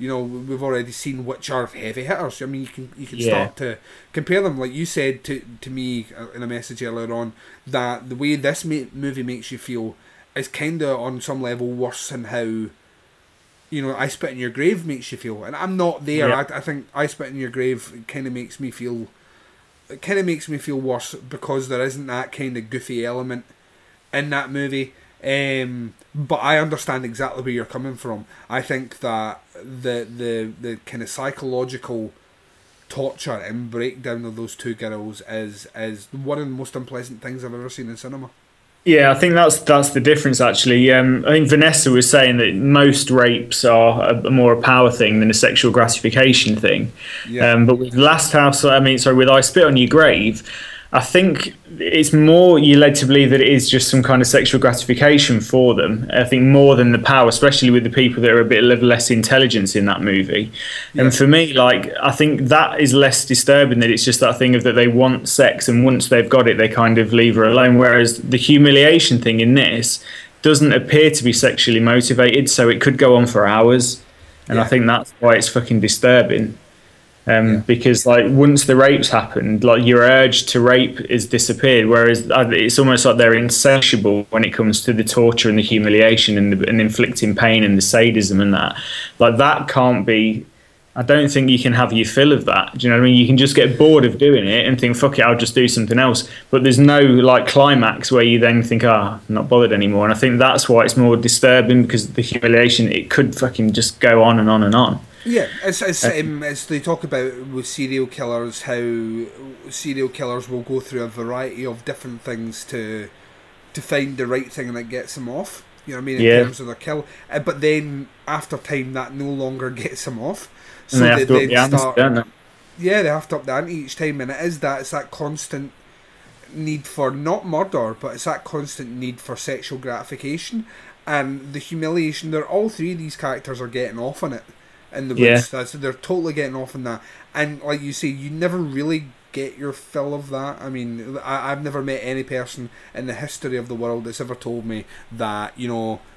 We've already seen which are heavy hitters. You can start to compare them, like you said to me in a message earlier on, that the way this movie makes you feel is kind of on some level worse than how, I Spit in Your Grave makes you feel. And I'm not there. Yeah. I think I Spit in Your Grave kind of makes me feel worse because there isn't that kind of goofy element in that movie. But I understand exactly where you're coming from. I think that the kind of psychological torture and breakdown of those two girls is one of the most unpleasant things I've ever seen in cinema. Yeah, I think that's the difference, actually. I think Vanessa was saying that most rapes are more a power thing than a sexual gratification thing. Yeah. But with with I Spit on Your Grave, I think it's more you're led to believe that it is just some kind of sexual gratification for them. I think more than the power, especially with the people that are a bit less intelligence in that movie. And for me, I think that is less disturbing, that it's just that thing of that they want sex, and once they've got it, they kind of leave her alone. Whereas the humiliation thing in this doesn't appear to be sexually motivated, so it could go on for hours. And I think that's why it's fucking disturbing. Because once the rape's happened, your urge to rape is disappeared, whereas it's almost like they're insatiable when it comes to the torture and the humiliation and inflicting pain and the sadism and that. That can't be... I don't think you can have your fill of that. Do you know what I mean? You can just get bored of doing it and think, fuck it, I'll just do something else. But there's no climax where you then think, I'm not bothered anymore. And I think that's why it's more disturbing, because the humiliation, it could fucking just go on and on and on. Yeah, as they talk about with serial killers, how serial killers will go through a variety of different things to find the right thing that gets them off. You know what I mean? In terms of their kill. But then, after time, that no longer gets them off. So and they have to up the ante, don't they? Yeah, they have to up the ante each time, and it's that constant need for not murder, but it's that constant need for sexual gratification and the humiliation. They're all three of these characters are getting off on it in the woods. Yeah. So they're totally getting off on that. And like you say, you never really get your fill of that. I've never met any person in the history of the world that's ever told me that,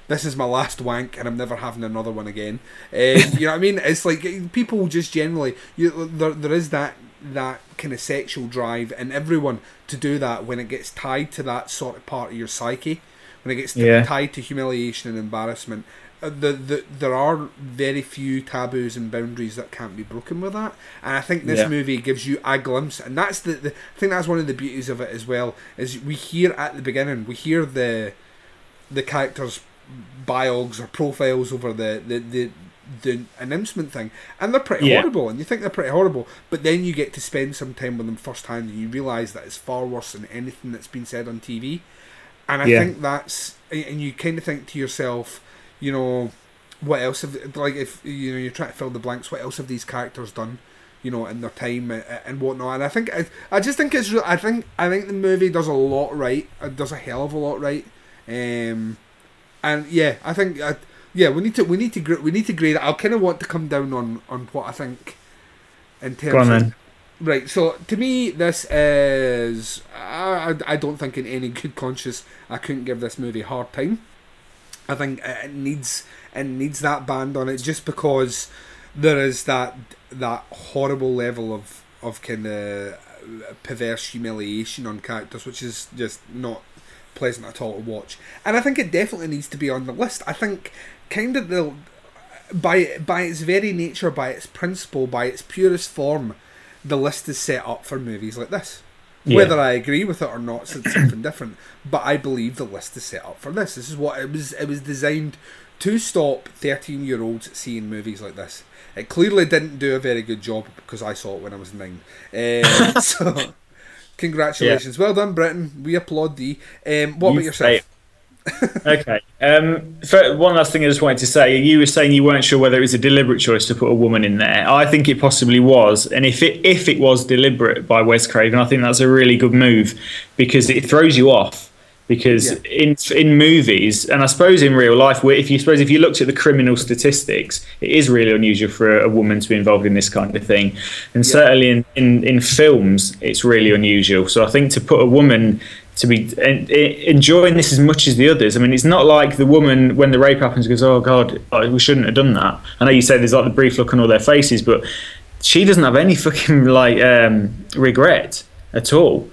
this is my last wank and I'm never having another one again. You know what I mean? It's like people just generally... There is that kind of sexual drive in everyone to do that when it gets tied to that sort of part of your psyche, when it gets tied to humiliation and embarrassment. There are very few taboos and boundaries that can't be broken with that, and I think this movie gives you a glimpse, and that's the I think that's one of the beauties of it as well. Is we hear at the beginning, we hear the characters' biogs or profiles over the the announcement thing, and they're pretty horrible, and you think they're pretty horrible, but then you get to spend some time with them firsthand, and you realise that it's far worse than anything that's been said on TV. And I think that's, and you kind of think to yourself, you know, what else have, like, if you know, you're trying to fill the blanks, what else have these characters done, you know, in their time and whatnot? And I think I think the movie does a lot right. It does a hell of a lot right. And yeah, I think we need to grade it. I kind of want to come down on what I think in terms. Go on, of, then. Right, so to me, this is, I don't think in any good conscience I couldn't give this movie a hard time. I think it needs that band on it, just because there is that horrible level of kind of perverse humiliation on characters, which is just not pleasant at all to watch. And I think it definitely needs to be on the list. I think kind of by its very nature, by its principle, by its purest form, the list is set up for movies like this. Whether I agree with it or not, it's something different. But I believe the list is set up for this. This is what it was. It was designed to stop 13-year-olds seeing movies like this. It clearly didn't do a very good job, because I saw it when I was 9. So, congratulations, well done, Britain. We applaud thee. What about yourself? Okay. For one last thing I just wanted to say, you were saying you weren't sure whether it was a deliberate choice to put a woman in there. I think it possibly was, and if it was deliberate by Wes Craven, I think that's a really good move, because it throws you off. Because in movies, and I suppose in real life, if you looked at the criminal statistics, it is really unusual for a woman to be involved in this kind of thing, and certainly in films, it's really unusual. So I think to put a woman to be enjoying this as much as the others. I mean, it's not like the woman, when the rape happens, goes, oh God, we shouldn't have done that. I know you say there's like the brief look on all their faces, but she doesn't have any fucking like regret at all.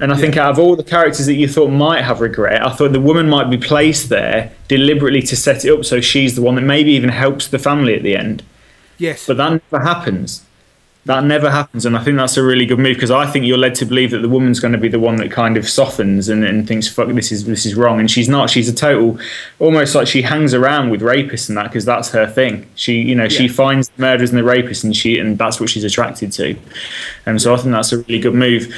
And I think out of all the characters that you thought might have regret, I thought the woman might be placed there deliberately to set it up so she's the one that maybe even helps the family at the end. Yes. But that never happens. That never happens, and I think that's a really good move, because I think you're led to believe that the woman's going to be the one that kind of softens and thinks, fuck, this is wrong, and she's not. She's a total, almost like she hangs around with rapists and that, because that's her thing. She, you know, she finds the murderers and the rapists, and that's what she's attracted to. And so I think that's a really good move.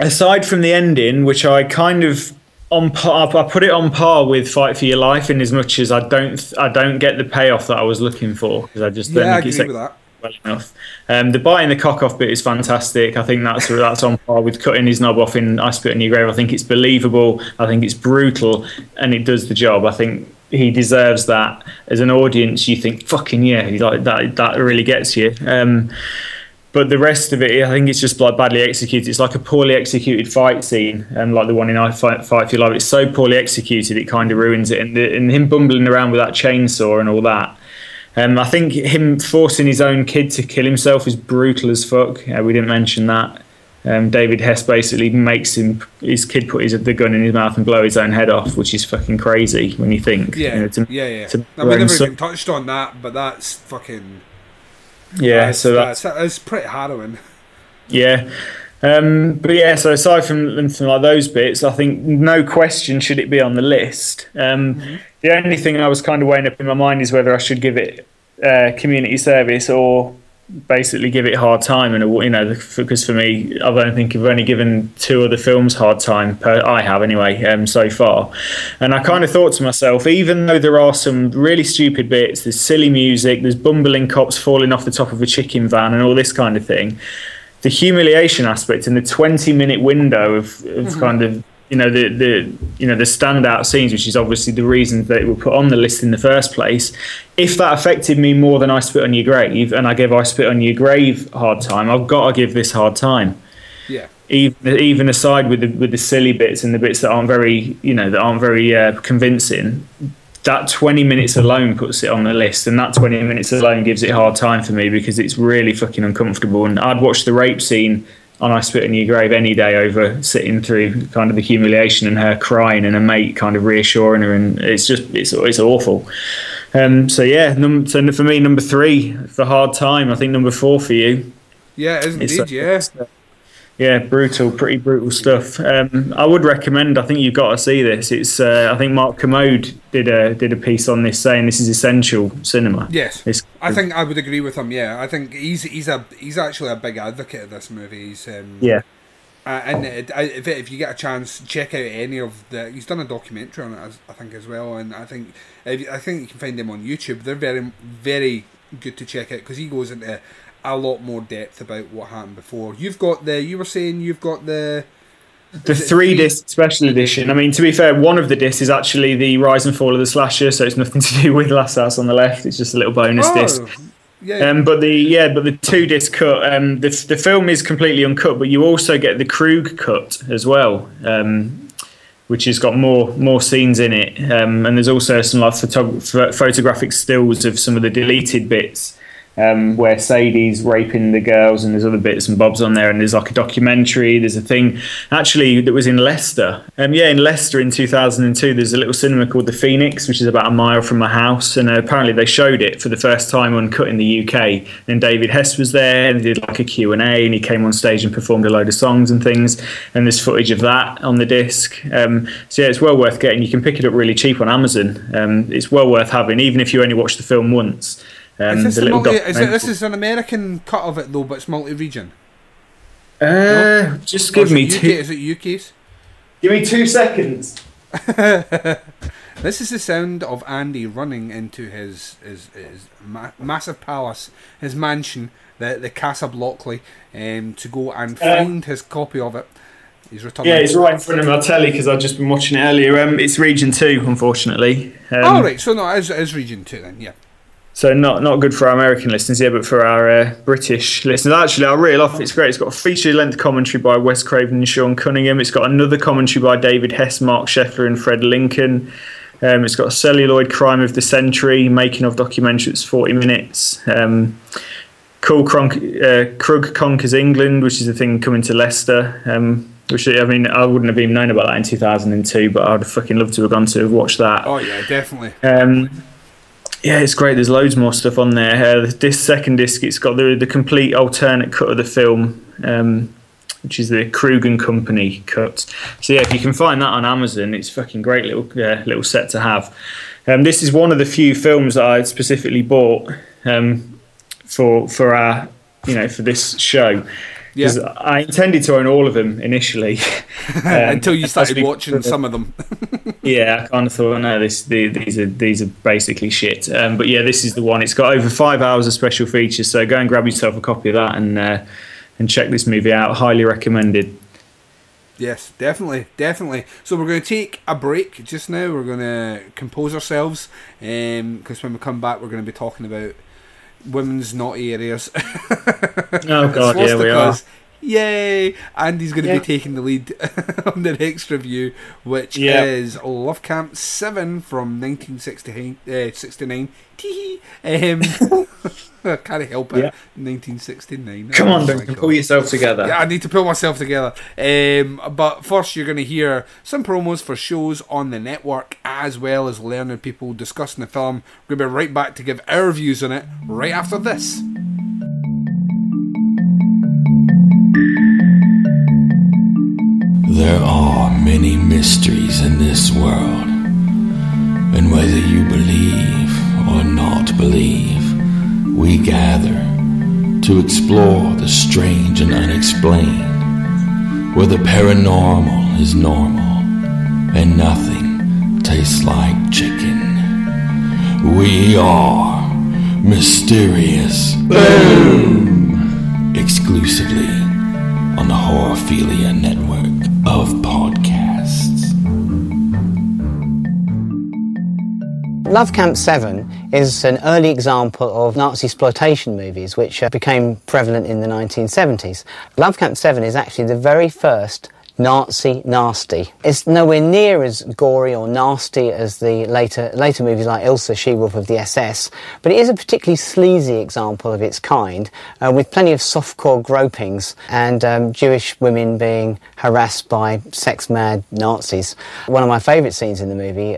Aside from the ending, which I kind of I put it on par with Fight for Your Life, in as much as I don't get the payoff that I was looking for, because I just don't think it's. I agree with that. Well enough. The biting the cock off bit is fantastic. I think that's on par with cutting his knob off in I Spit in Your Grave. I think it's believable. I think it's brutal, and it does the job. I think he deserves that. As an audience, you think, fucking yeah, like that really gets you. But the rest of it, I think it's just like badly executed. It's like a poorly executed fight scene, and like the one in I Fight for Your Life, it's so poorly executed it kind of ruins it. And him bumbling around with that chainsaw and all that. I think him forcing his own kid to kill himself is brutal as fuck. We didn't mention that. David Hess basically makes his kid put the gun in his mouth and blow his own head off, which is fucking crazy when you think. Yeah, you know, we never even touched on that, but that's fucking... Yeah, that's pretty harrowing. Yeah. But yeah, so aside from like those bits, I think no question should it be on the list. The only thing I was kind of weighing up in my mind is whether I should give it community service or basically give it hard time. And you know, because for me, I don't think I've only given two other films hard time. I have anyway, so far. And I kind of thought to myself, even though there are some really stupid bits, there's silly music, there's bumbling cops falling off the top of a chicken van, and all this kind of thing. The humiliation aspect and the 20-minute window of kind of, you know, the standout scenes, which is obviously the reason that it were put on the list in the first place. If that affected me more than I Spit on Your Grave, and I gave I Spit on Your Grave hard time, I've got to give this hard time. Yeah. Even aside with the silly bits and the bits that aren't very, you know, that aren't very convincing. That 20 minutes alone puts it on the list, and that 20 minutes alone gives it hard time for me, because it's really fucking uncomfortable. And I'd watch the rape scene on I Spit in Your Grave any day over sitting through kind of the humiliation and her crying and her mate kind of reassuring her, and it's just it's awful. So yeah, so for me, number 3 for hard time. I think number 4 for you. Yeah, it is indeed. Yeah. Yeah, brutal, pretty brutal stuff. I would recommend. I think you've got to see this. It's I think Mark Kermode did a piece on this saying this is essential cinema. Yes, I think I would agree with him. Yeah, I think he's actually a big advocate of this movie. He's, and if you get a chance, check out any of the. He's done a documentary on it, I think, as well. And I think you can find them on YouTube. They're very, very good to check out because he goes into a lot more depth about what happened before. You were saying you've got the three-disc special edition. I mean, to be fair, one of the discs is actually the rise and fall of the slasher, so it's nothing to do with Last House on the Left. It's just a little bonus disc. Yeah. But the two-disc cut. The film is completely uncut, but you also get the Krug cut as well, which has got more scenes in it. And there's also some like photographic stills of some of the deleted bits. Where Sadie's raping the girls, and there's other bits and bobs on there, and there's like a documentary. There's a thing actually that was in Leicester. In Leicester in 2002, there's a little cinema called the Phoenix, which is about a mile from my house, and apparently they showed it for the first time uncut in the UK. And David Hess was there, and they did like a Q&A, and he came on stage and performed a load of songs and things. And there's footage of that on the disc. It's well worth getting. You can pick it up really cheap on Amazon. It's well worth having, even if you only watch the film once. This is an American cut of it though, but it's multi-region. No? Just give me two. Is it UK's? Give me 2 seconds. This is the sound of Andy running into his massive palace, his mansion, the Casa Blockley, to go and find his copy of it. He's right in front of my telly because I've just been watching it earlier. It's region 2, unfortunately. Right, so no, it's region 2 then, yeah. So not good for our American listeners, yeah, but for our British listeners. Actually, I'll reel off. It's great. It's got a feature-length commentary by Wes Craven and Sean Cunningham. It's got another commentary by David Hess, Mark Sheffler and Fred Lincoln. It's got a celluloid crime of the century, making of documentary. It's 40 minutes. Krug Conquers England, which is the thing coming to Leicester. Which, I mean, I wouldn't have even known about that in 2002, but I'd fucking love to have gone to have watched that. Oh, yeah, definitely. Yeah, it's great. There's loads more stuff on there. This second disc, it's got the complete alternate cut of the film, which is the Krug and Company cut. So yeah, if you can find that on Amazon, it's a fucking great little set to have. This is one of the few films that I specifically bought for our for this show. Yeah. I intended to own all of them initially. Until you started watching some of them. Yeah, I kind of thought, no, these are basically shit. But yeah, this is the one. It's got over 5 hours of special features, so go and grab yourself a copy of that and check this movie out. Highly recommended. Yes, definitely, definitely. So we're going to take a break just now. We're going to compose ourselves because when we come back, we're going to be talking about women's naughty areas. Oh god, yeah, we are. Yay! Andy's going to be taking the lead on the next review, which is Love Camp 7 from 1969. I can't help it. 1969. Come on, Duncan, pull yourself together. Yeah, I need to pull myself together. But first, you're going to hear some promos for shows on the network, as well as learning people discussing the film. We're going to be right back to give our views on it right after this. There are many mysteries in this world, and whether you believe or not believe, we gather to explore the strange and unexplained, where the paranormal is normal and nothing tastes like chicken. We are Mysterious Boom! Exclusively on the Horrorphilia Network of podcasts. Love Camp 7 is an early example of Nazi exploitation movies which became prevalent in the 1970s. Love Camp 7 is actually the very first Nazi nasty. It's nowhere near as gory or nasty as the later movies like Ilsa, She-Wolf of the SS, but it is a particularly sleazy example of its kind, with plenty of softcore gropings and Jewish women being harassed by sex-mad Nazis. One of my favourite scenes in the movie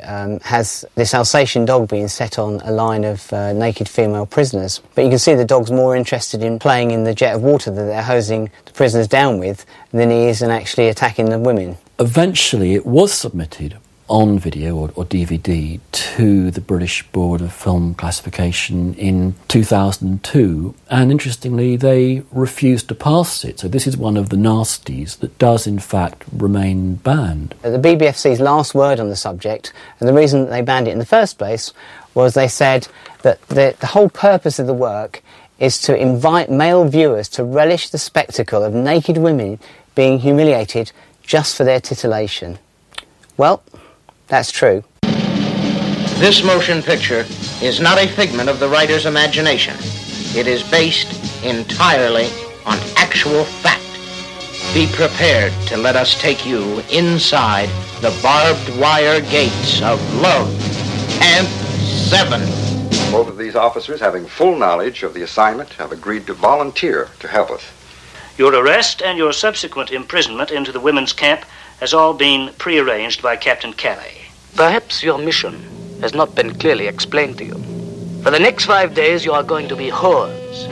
has this Alsatian dog being set on a line of naked female prisoners, but you can see the dog's more interested in playing in the jet of water that they're hosing the prisoners down with than he is in actually attacking the women. Eventually it was submitted on video or DVD to the British Board of Film Classification in 2002, and interestingly they refused to pass it, so this is one of the nasties that does in fact remain banned. The BBFC's last word on the subject, and the reason that they banned it in the first place, was they said that the whole purpose of the work is to invite male viewers to relish the spectacle of naked women being humiliated just for their titillation. Well, that's true. This motion picture is not a figment of the writer's imagination. It is based entirely on actual fact. Be prepared to let us take you inside the barbed wire gates of Love and Seven. Both of these officers, having full knowledge of the assignment, have agreed to volunteer to help us. Your arrest and your subsequent imprisonment into the women's camp has all been prearranged by Captain Kelly. Perhaps your mission has not been clearly explained to you. For the next 5 days, you are going to be whores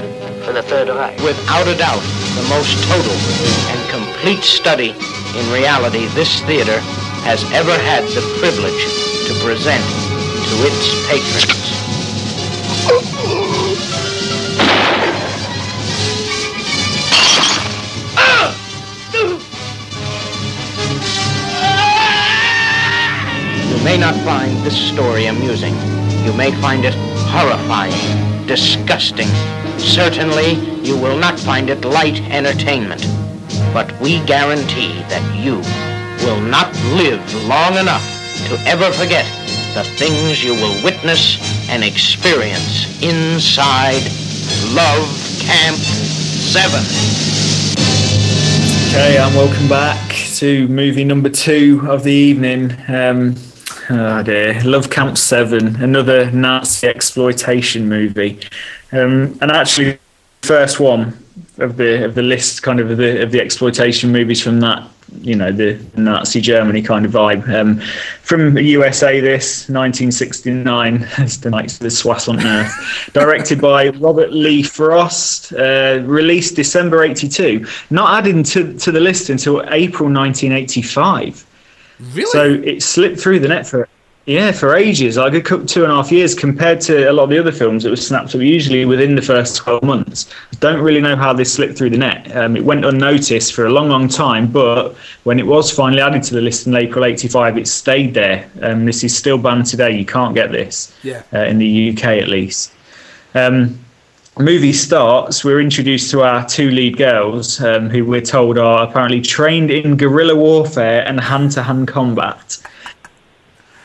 for the Third Reich. Without a doubt, the most total and complete study in reality this theater has ever had the privilege to present to its patrons. You may not find this story amusing. You may find it horrifying, disgusting. Certainly, you will not find it light entertainment. But we guarantee that you will not live long enough to ever forget the things you will witness and experience inside Love Camp 7. Okay, and welcome back to movie number 2 of the evening. Oh dear, Love Camp 7, another Nazi exploitation movie, and actually first one of the list, kind of the exploitation movies from that, you know, the Nazi Germany kind of vibe. From the USA, this 1969, as the Knights of the Swass on Earth, directed by Robert Lee Frost, released December 82, not added to the list until April 1985. Really? So it slipped through the net for ages, like a couple 2.5 years, compared to a lot of the other films that were snapped up usually within the first 12 months. Don't really know how this slipped through the net. It went unnoticed for a long, long time, but when it was finally added to the list in April 85, it stayed there. This is still banned today. You can't get this in the UK at least. Movie starts, we're introduced to our two lead girls, who we're told are apparently trained in guerrilla warfare and hand-to-hand combat.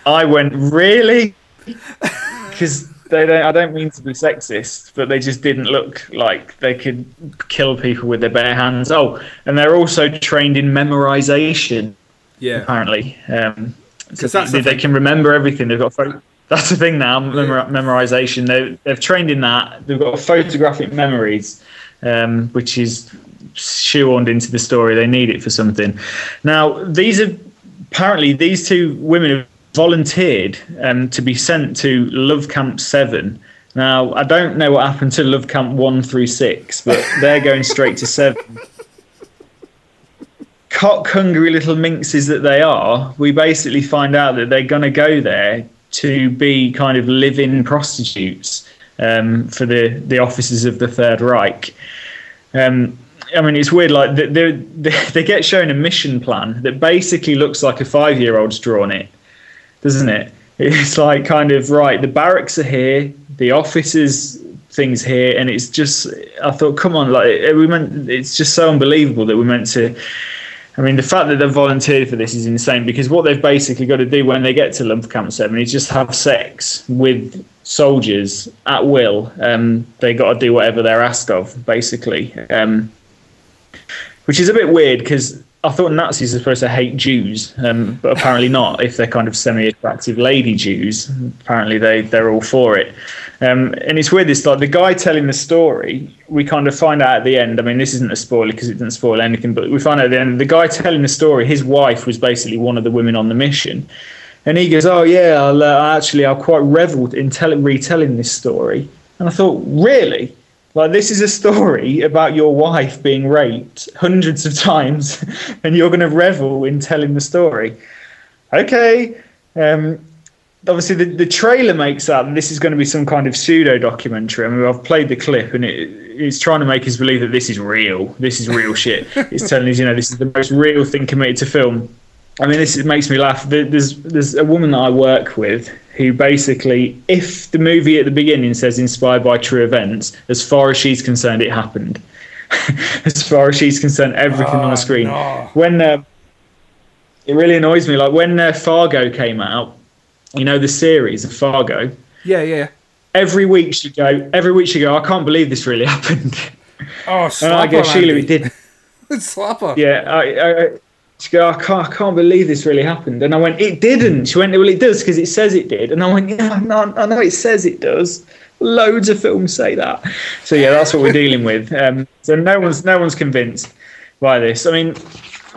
I went, really? Because I don't mean to be sexist, but they just didn't look like they could kill people with their bare hands. Oh, and they're also trained in memorization, apparently. They can remember everything. They've got That's the thing now, memorization. They've trained in that. They've got photographic memories, which is shoehorned into the story. They need it for something. Now, these two women have volunteered to be sent to Love Camp 7. Now, I don't know what happened to Love Camp 1 through 6, but they're going straight to 7. Cock-hungry little minxes that they are, we basically find out that they're going to go there to be kind of live-in prostitutes for the officers of the Third Reich. I mean, it's weird, like, they get shown a mission plan that basically looks like a 5-year-old's drawn it, doesn't it? It's like, kind of, right, the barracks are here, the officers' things here, and it's just, I thought, come on, like, it's just so unbelievable that we're meant to... I mean, the fact that they've volunteered for this is insane, because what they've basically got to do when they get to Love Camp 7 is just have sex with soldiers at will. They got to do whatever they're asked of, basically, which is a bit weird because I thought Nazis are supposed to hate Jews, but apparently not. If they're kind of semi-attractive lady Jews, apparently they're all for it. And it's weird, it's like the guy telling the story, we kind of find out at the end, I mean, this isn't a spoiler because it doesn't spoil anything, but we find out at the end, the guy telling the story, his wife was basically one of the women on the mission. And he goes, oh yeah, I'll quite reveled in retelling this story. And I thought, really? Like, this is a story about your wife being raped hundreds of times, and you're going to revel in telling the story. Okay. Obviously, the trailer makes out that this is going to be some kind of pseudo-documentary. I mean, I've played the clip, and it's trying to make us believe that this is real. This is real shit. It's telling us, you know, this is the most real thing committed to film. I mean, this makes me laugh. There's a woman that I work with who basically, if the movie at the beginning says inspired by true events, as far as she's concerned, it happened. As far as she's concerned, everything on the screen. No. When it really annoys me, like when Fargo came out, you know, the series of Fargo. Yeah, yeah. Every week she'd go, I can't believe this really happened. Oh, slapper. And I go, Sheila, it did. It's slapper. Yeah, she goes, I can't believe this really happened. And I went, it didn't. She went, well, it does because it says it did. And I went, yeah, I know it says it does. Loads of films say that. So, yeah, that's what we're dealing with. So no one's convinced by this. I mean,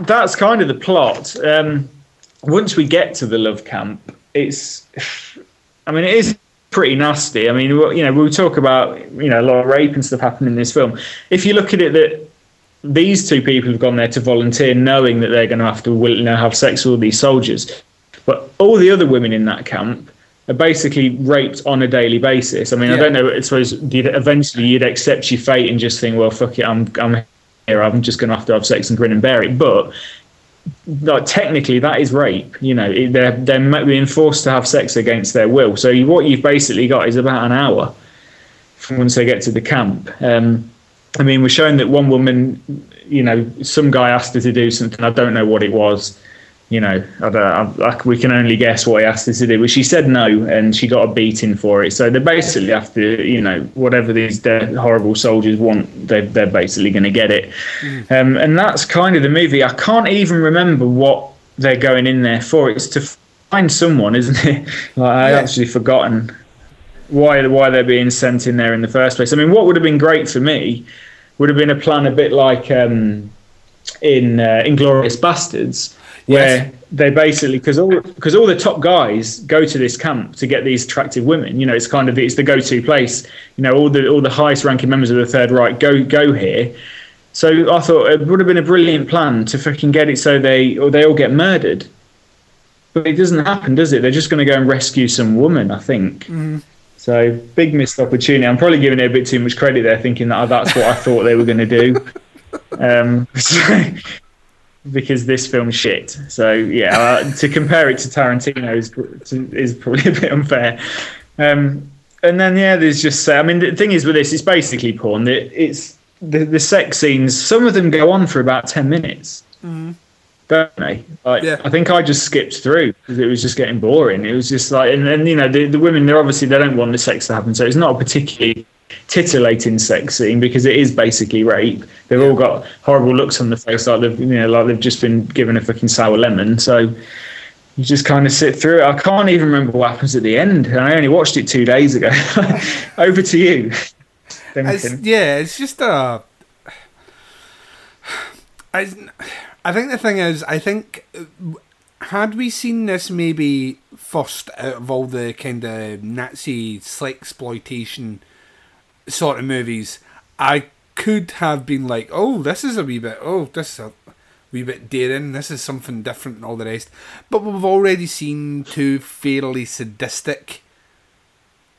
that's kind of the plot. Once we get to the love camp, it is pretty nasty. I mean, you know, we'll talk about, you know, a lot of rape and stuff happening in this film. If you look at it that these two people have gone there to volunteer knowing that they're going to have to, you know, have sex with all these soldiers. But all the other women in that camp are basically raped on a daily basis. I mean, yeah. I don't know, I suppose eventually you'd accept your fate and just think, well, fuck it, I'm here. I'm just going to have sex and grin and bear it. But like, technically that is rape. You know, they're being forced to have sex against their will. So what you've basically got is about an hour from once they get to the camp. I mean, we're shown that one woman, you know, some guy asked her to do something. I don't know what it was. You know, we can only guess what he asked her to do. But she said no, and she got a beating for it. So they basically have to, you know, whatever these horrible soldiers want, they're basically going to get it. And that's kind of the movie. I can't even remember what they're going in there for. It's to find someone, isn't it? I've actually forgotten why they're being sent in there in the first place. I mean, what would have been great for me would have been a plan a bit like in Inglourious Bastards, where they basically, because all the top guys go to this camp to get these attractive women. You know, it's kind of, it's the go-to place. You know, all the highest ranking members of the Third Reich go here. So I thought it would have been a brilliant plan to fucking get it so they all get murdered. But it doesn't happen, does it? They're just going to go and rescue some woman, I think. Mm. So, big missed opportunity. I'm probably giving it a bit too much credit there, thinking that that's what I thought they were going to do. Because this film's shit. So, yeah, to compare it to Tarantino is probably a bit unfair. And then, yeah, there's just... I mean, the thing is with this, it's basically porn. It's the sex scenes, some of them go on for about 10 minutes. Mm-hmm. Don't they? Like, yeah. I think I just skipped through because it was just getting boring. It was just like, and then, you know, the women, they're obviously, they don't want the sex to happen, so it's not a particularly titillating sex scene because it is basically rape. They've all got horrible looks on the face, like they've, you know, like they've just been given a fucking sour lemon. So you just kind of sit through it. I can't even remember what happens at the end, and I only watched it 2 days ago. Over to you. It's just I think the thing is, I think had we seen this maybe first out of all the kind of Nazi sexploitation sort of movies, I could have been like, this is a wee bit daring, this is something different and all the rest. But we've already seen two fairly sadistic...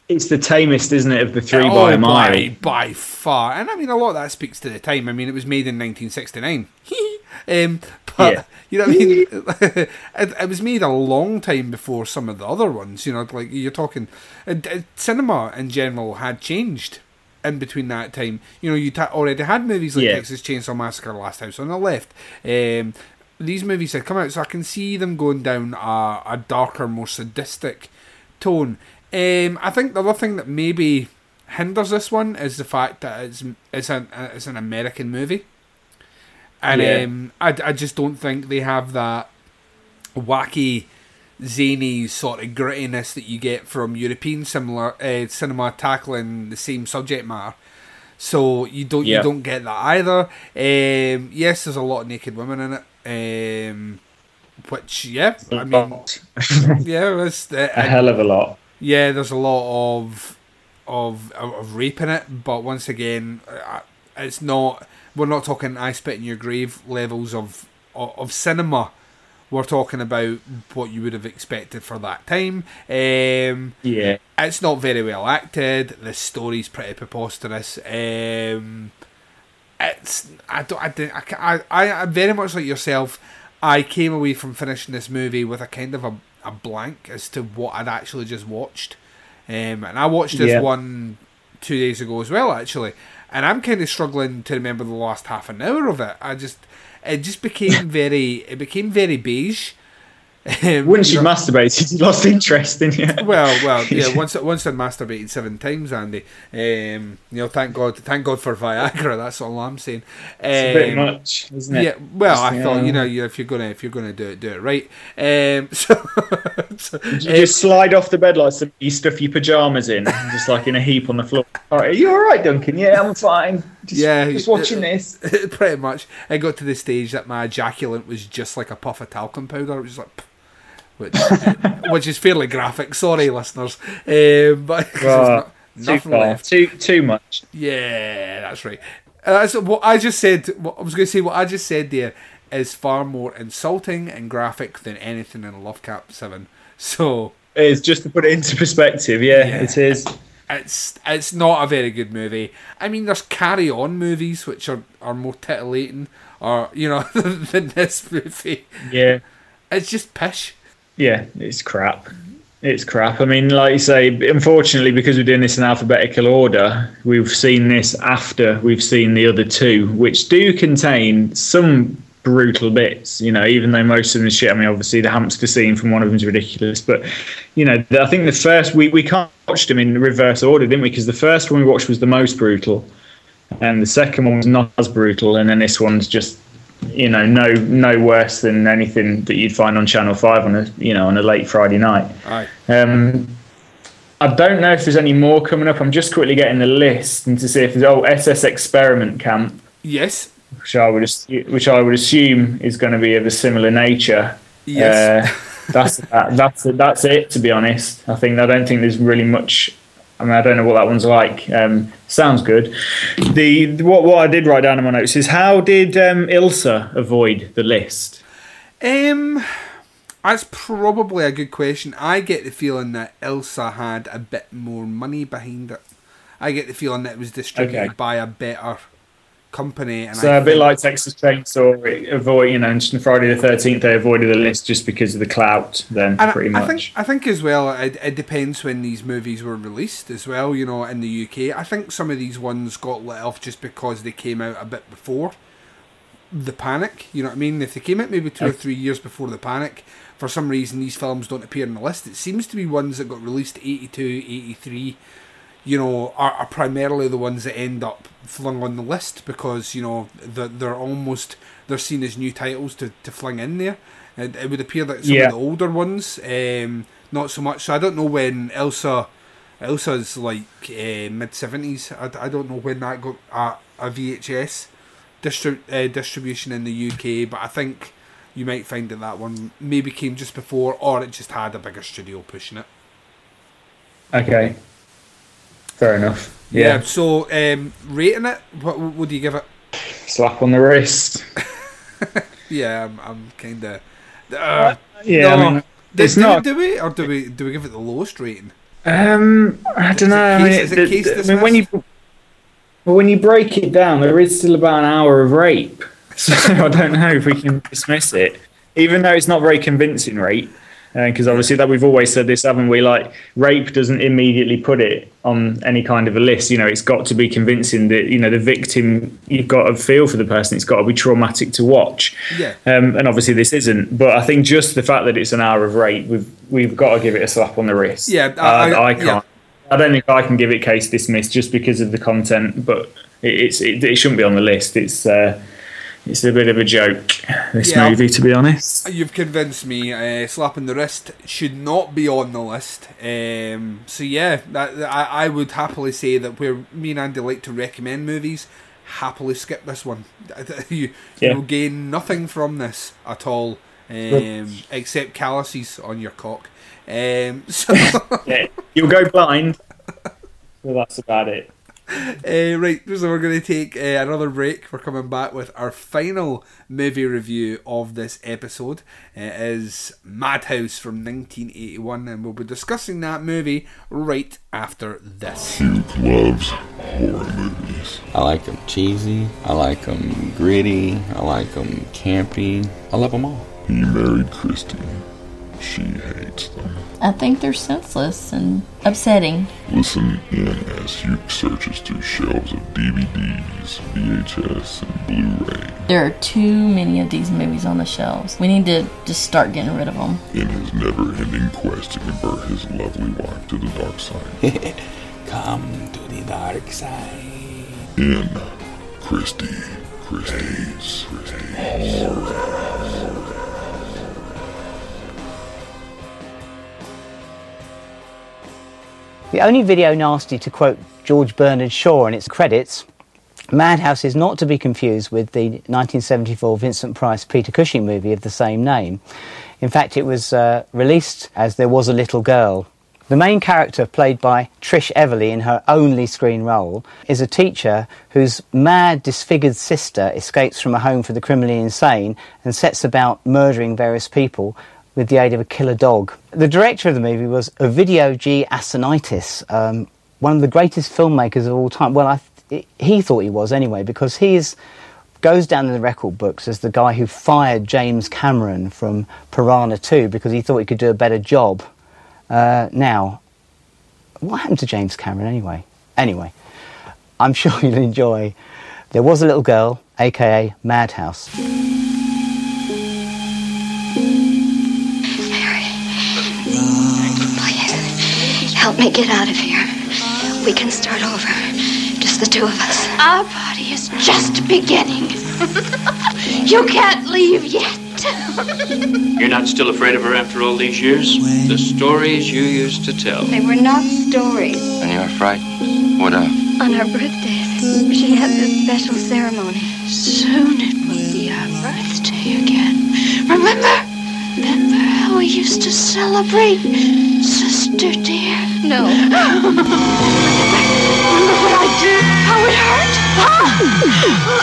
It's the tamest, isn't it, of the three by a mile. By far. And I mean, a lot of that speaks to the time. I mean, it was made in 1969. You know what I mean? it was made a long time before some of the other ones. You know, like you're talking... cinema in general had changed in between that time. You know, you already had movies like Texas Chainsaw Massacre, Last House on the Left. These movies had come out, so I can see them going down a darker, more sadistic tone. I think the other thing that maybe hinders this one is the fact that it's an American movie, and I just don't think they have that wacky, zany sort of grittiness that you get from European cinema tackling the same subject matter. So you don't get that either. Yes, there's a lot of naked women in it, which I mean, it's a hell of a lot. Yeah, there's a lot of of rape in it, but once again, it's not. We're not talking I Spit in Your Grave levels of cinema. We're talking about what you would have expected for that time. Yeah, it's not very well acted. The story's pretty preposterous. It's I very much like yourself. I came away from finishing this movie with a kind of a blank as to what I'd actually just watched. And I watched this one 2 days ago as well, actually. And I'm kind of struggling to remember the last half an hour of it. It just became very beige. Once you masturbated, you lost interest, didn't you? Well, yeah. Once I masturbated 7 times, Andy. Thank God for Viagra. That's all I'm saying. It's a bit much, isn't it? Yeah. Well, I thought if you're gonna do it right. You just slide off the bed like some. You stuff your pajamas in, just like in a heap on the floor. All right, are you all right, Duncan? Yeah, I'm fine. Just watching this. Pretty much. I got to the stage that my ejaculant was just like a puff of talcum powder. It was like. Which is fairly graphic. Sorry, listeners, but nothing left. Too much. Yeah, that's right. That's what I just said. What I was going to say, what I just said there, is far more insulting and graphic than anything in Lovecraft 7. So it is, just to put it into perspective. Yeah, it is. It's not a very good movie. I mean, there's Carry On movies which are more titillating, or than this movie. Yeah, it's just pish. Yeah, it's crap. It's crap. I mean, like you say, unfortunately, because we're doing this in alphabetical order, we've seen this after we've seen the other two, which do contain some brutal bits, even though most of them is shit. I mean, obviously, the hamster scene from one of them is ridiculous. But, I think the first... We can't watch them in reverse order, didn't we? Because the first one we watched was the most brutal, and the second one was not as brutal, and then this one's just... no worse than anything that you'd find on Channel 5 on a late Friday night. Aye. I don't know if there's any more coming up. I'm just quickly getting the list and to see if there's SS Experiment Camp. Yes. Which I would assume is going to be of a similar nature. Yes. That's it, to be honest. I don't think there's really much. I mean, I don't know what that one's like. Sounds good. What I did write down in my notes is, how did Ilsa avoid the list? That's probably a good question. I get the feeling that Ilsa had a bit more money behind it. I get the feeling that it was distributed by a better company. And so a bit like Texas Chainsaw, and Friday the 13th, they avoided the list just because of the clout. Then pretty much. I think as well. It depends when these movies were released as well. In the UK, I think some of these ones got let off just because they came out a bit before the Panic. You know what I mean? If they came out maybe 2 or 3 years before the Panic, for some reason these films don't appear on the list. It seems to be ones that got released 82, 83. Are primarily the ones that end up flung on the list because, they're seen as new titles to fling in there. It would appear that some of the older ones, not so much. So I don't know when Elsa's like mid-70s. I don't know when that got a VHS distribution in the UK, but I think you might find that one maybe came just before, or it just had a bigger studio pushing it. Okay. Fair enough. Yeah. So, rating it, what would you give it? Slap on the wrist. Yeah, I'm kind of. Yeah. No, I mean, do we give it the lowest rating? I don't know. When you break it down, there is still about an hour of rape, so I don't know if we can dismiss it, even though it's not very convincing rape. Because obviously that we've always said this, haven't we? Like, rape doesn't immediately put it on any kind of a list. It's got to be convincing that the victim. You've got to feel for the person. It's got to be traumatic to watch. Yeah. And obviously this isn't. But I think just the fact that it's an hour of rape, we've got to give it a slap on the wrist. Yeah. I can't. Yeah. I don't think I can give it case dismissed just because of the content. But it shouldn't be on the list. It's a bit of a joke, this movie, to be honest. You've convinced me. Slapping the wrist should not be on the list. I would happily say that where me and Andy like to recommend movies, happily skip this one. You will gain nothing from this at all, except calluses on your cock. You'll go blind. Well, that's about it. Right, so we're going to take another break. We're coming back with our final movie review of this episode. It is Madhouse from 1981, and we'll be discussing that movie right after this. Duke loves horror movies. I like them cheesy, I like them gritty, I like them campy. I love them all. He married Christy. She hates them. I think they're senseless and upsetting. Listen in as Hugh searches through shelves of DVDs, VHS, and Blu-ray. There are too many of these movies on the shelves. We need to just start getting rid of them. In his never-ending quest to convert his lovely wife to the dark side. Come to the dark side. In Christie's. The only video nasty, to quote George Bernard Shaw in its credits, Madhouse is not to be confused with the 1974 Vincent Price Peter Cushing movie of the same name. In fact, it was released as There Was a Little Girl. The main character, played by Trish Everly in her only screen role, is a teacher whose mad, disfigured sister escapes from a home for the criminally insane and sets about murdering various people with the aid of a killer dog. The director of the movie was Ovidio G. Assonitis, one of the greatest filmmakers of all time. Well, he thought he was anyway, because he goes down in the record books as the guy who fired James Cameron from Piranha 2 because he thought he could do a better job. Now, what happened to James Cameron anyway? Anyway, I'm sure you'll enjoy There Was a Little Girl, a.k.a. Madhouse. Help me get out of here. We can start over. Just the two of us. Our party is just beginning. You can't leave yet. You're not still afraid of her after all these years? The stories you used to tell. They were not stories. And you were frightened. What of? On her birthday, she had this special ceremony. Soon it will be our birthday again. Remember how we used to celebrate, sister dear? No. Remember what I did? How it hurt? Huh?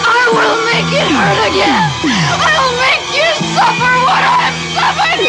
I will make it hurt again. I'll make you suffer what I have suffered.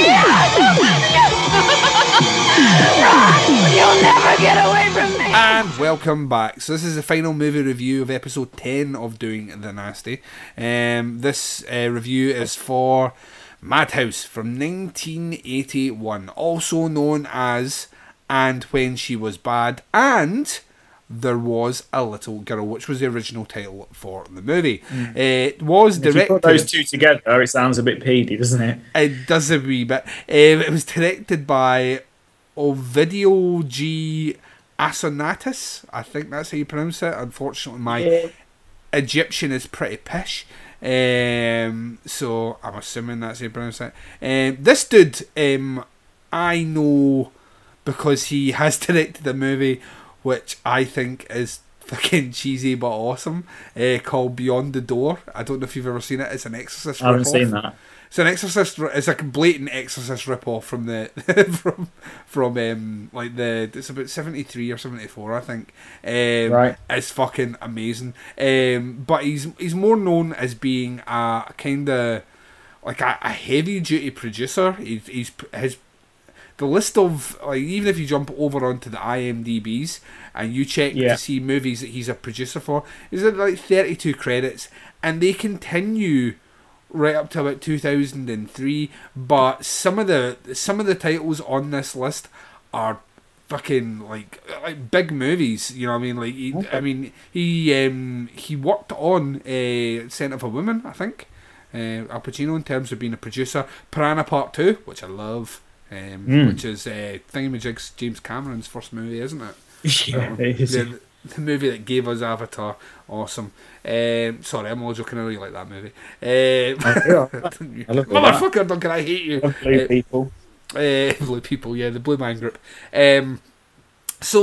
Run! You'll never get away from me. And welcome back. So this is the final movie review of episode 10 of Doing the Nasty. This review is for Madhouse from 1981, also known as And When She Was Bad and There Was a Little Girl, which was the original title for the movie. It was directed... If you put those two together, it sounds a bit peedy, doesn't it? It does a wee bit. It was directed by Ovidio G. Assonitis. I think that's how you pronounce it. Unfortunately, my Egyptian is pretty pish. So I'm assuming that's how you pronounce it. This dude, I know because he has directed a movie which I think is fucking cheesy but awesome, called Beyond the Door. I don't know if you've ever seen it. It's an Exorcist ripoff. I haven't seen that. It's an Exorcist. It's like a blatant Exorcist ripoff from the like the. It's about 73 or 74, I think. Right. It's fucking amazing. But he's more known as being a kind of like a heavy duty producer. The list of, like, even if you jump over onto the IMDb's and you check to see movies that he's a producer for, is it like 32 credits, and they continue right up to about 2003. But some of the titles on this list are fucking like big movies. You know what I mean? Like he worked on Scent of a Woman, I think. Al Pacino, in terms of being a producer. Piranha Part Two, which I love. Which is Thingamajig's James Cameron's first movie, isn't it? Yeah, it is. The movie that gave us Avatar. Awesome. Sorry, I'm all joking. I really like that movie. I love motherfucker, Duncan, I hate you. Blue people. Blue people, yeah, the Blue Man Group. This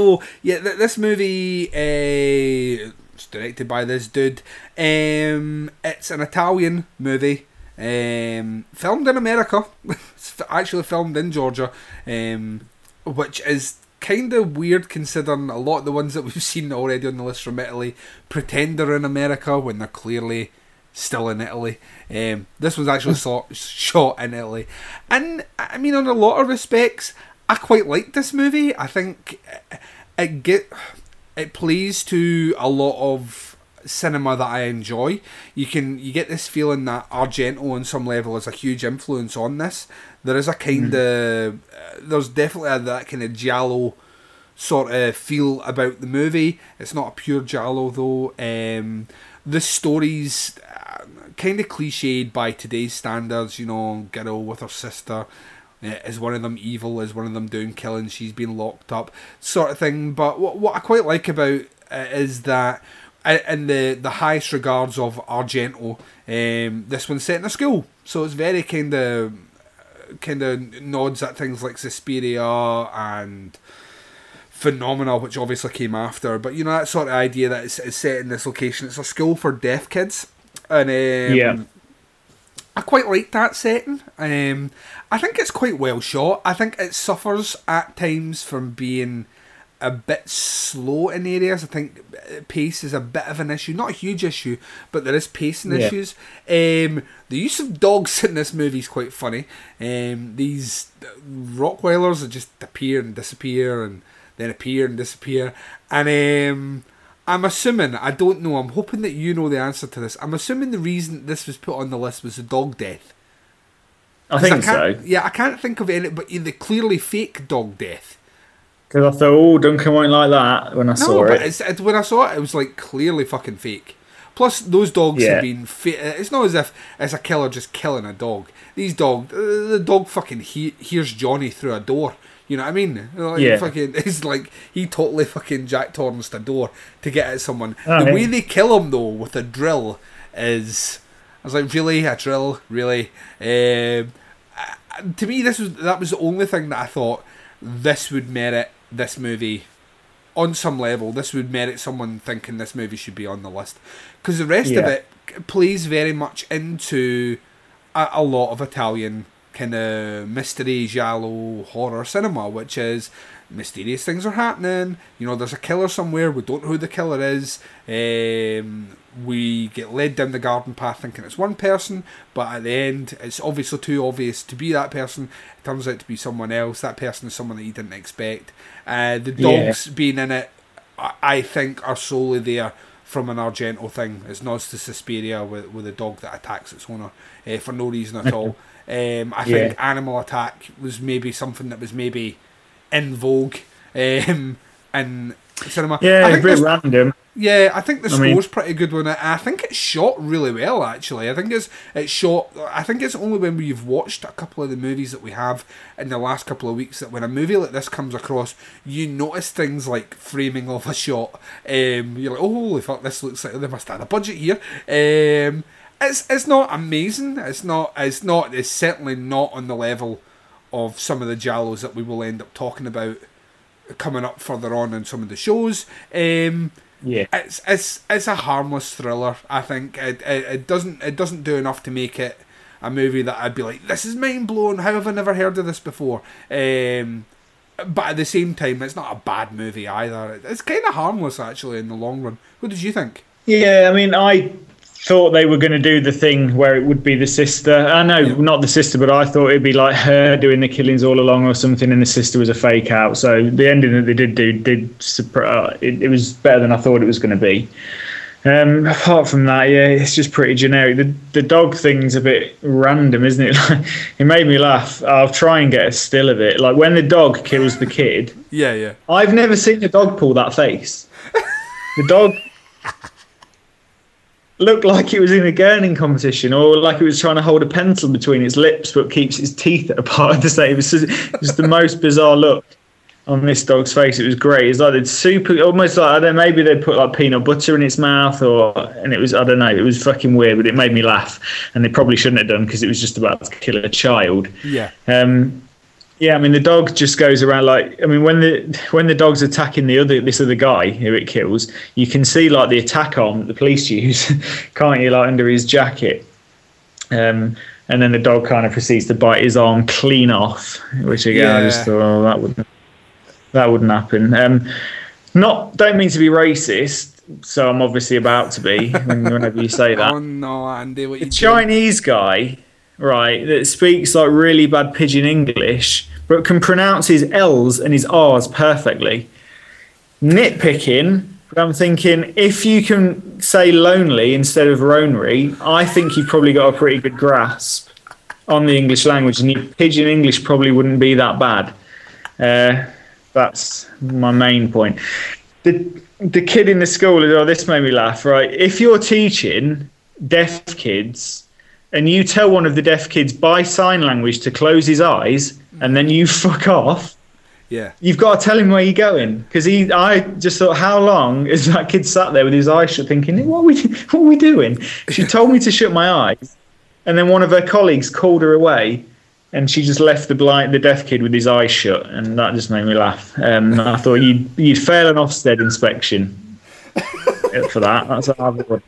movie it's directed by this dude. It's an Italian movie. Filmed in America. It's actually filmed in Georgia, which is kind of weird considering a lot of the ones that we've seen already on the list from Italy pretend they're in America when they're clearly still in Italy. This was actually shot in Italy. And, I mean, on a lot of respects, I quite like this movie. I think it plays to a lot of cinema that I enjoy. You get this feeling that Argento on some level is a huge influence on this. There is a kind of there's definitely that kind of giallo sort of feel about the movie. It's not a pure giallo though. The story's kind of cliched by today's standards. You know, girl with her sister. Is one of them evil? Is one of them doing killing? She's been locked up, sort of thing. But what I quite like about it is that, in the highest regards of Argento, this one's set in a school, so it's very kind of nods at things like Suspiria and Phenomena, which obviously came after. But you know that sort of idea that it's set in this location. It's a school for deaf kids, and yeah. I quite like that setting. I think it's quite well shot. I think it suffers at times from being a bit slow in areas. I think pace is a bit of an issue. Not a huge issue, but there is pacing issues. The use of dogs in this movie is quite funny. These Rottweilers that just appear and disappear and then appear and disappear. And I'm assuming, I don't know, I'm hoping that you know the answer to this. I'm assuming the reason this was put on the list was the dog death. I think so. Yeah, I can't think of any, but the clearly fake dog death. Because I thought, oh, Duncan won't like that when I saw it. When I saw it, it was like clearly fucking fake. Plus, those dogs have been it's not as if it's a killer just killing a dog. The dog fucking hears Johnny through a door. You know what I mean? Like, fucking, it's like he totally fucking Jack Torranced a door to get at someone. The way they kill him, though, with a drill is... I was like, really? A drill? Really? To me, that was the only thing that I thought, this would merit this movie. On some level, this would merit someone thinking this movie should be on the list. Because the rest of it plays very much into a lot of Italian kind of mystery, giallo, horror cinema, which is mysterious things are happening. You know, there's a killer somewhere. We don't know who the killer is. We get led down the garden path thinking it's one person, but at the end, it's obviously too obvious to be that person. It turns out to be someone else. That person is someone that you didn't expect. The dogs being in it, I think, are solely there from an Argento thing. It's nods to Suspiria with a dog that attacks its owner for no reason at all. I think animal attack was maybe something that was maybe in vogue in cinema. Yeah, I think a bit random. Yeah, I think the score's pretty good on it. I think it's shot really well, actually. I think it's shot. I think it's only when we've watched a couple of the movies that we have in the last couple of weeks that when a movie like this comes across, you notice things like framing of a shot. You're like, oh, holy fuck, this looks like they must have had a budget here. It's not amazing. It's certainly not on the level of some of the giallos that we will end up talking about coming up further on in some of the shows. It's a harmless thriller. I think it doesn't do enough to make it a movie that I'd be like, this is mind blowing. How have I never heard of this before? But at the same time, it's not a bad movie either. It's kind of harmless actually in the long run. What did you think? Yeah, I mean, I thought they were going to do the thing where it would be the sister. I know, not the sister, but I thought it'd be like her doing the killings all along or something, and the sister was a fake out. So the ending that they did surprise. It was better than I thought it was going to be. Apart from that, it's just pretty generic. The dog thing's a bit random, isn't it? Like, it made me laugh. I'll try and get a still of it. Like when the dog kills the kid. Yeah. I've never seen a dog pull that face. The dog looked like it was in a gurning competition, or like it was trying to hold a pencil between its lips but keeps its teeth apart at the same. It was the most bizarre look on this dog's face. It was great. It's like it's super, almost like, I don't know, maybe they put like peanut butter in its mouth, and it was, I don't know, it was fucking weird, but it made me laugh, and they probably shouldn't have done because it was just about to kill a child. Yeah, I mean, the dog just goes around like, I mean, when the dog's attacking this other guy who it kills, you can see like the attack arm that the police use, can't you? Like under his jacket, and then the dog kind of proceeds to bite his arm clean off, which again I just thought, oh, that wouldn't. That wouldn't happen. Don't mean to be racist, so I'm obviously about to be whenever you say that. Oh no, Andy! What the you Chinese doing? Guy, right, that speaks like really bad pidgin English, but can pronounce his L's and his R's perfectly. Nitpicking, but I'm thinking if you can say lonely instead of ronery, I think you've probably got a pretty good grasp on the English language, and your pidgin English probably wouldn't be that bad. That's my main point. The kid in the school, oh, this made me laugh, right? If you're teaching deaf kids and you tell one of the deaf kids by sign language to close his eyes and then you fuck off, yeah, you've got to tell him where you're going. Because I just thought, how long is that kid sat there with his eyes shut thinking, what are we doing? She told me to shut my eyes, and then one of her colleagues called her away, and she just left the deaf kid with his eyes shut, and that just made me laugh. I thought you'd fail an Ofsted inspection for that. That's a hard one.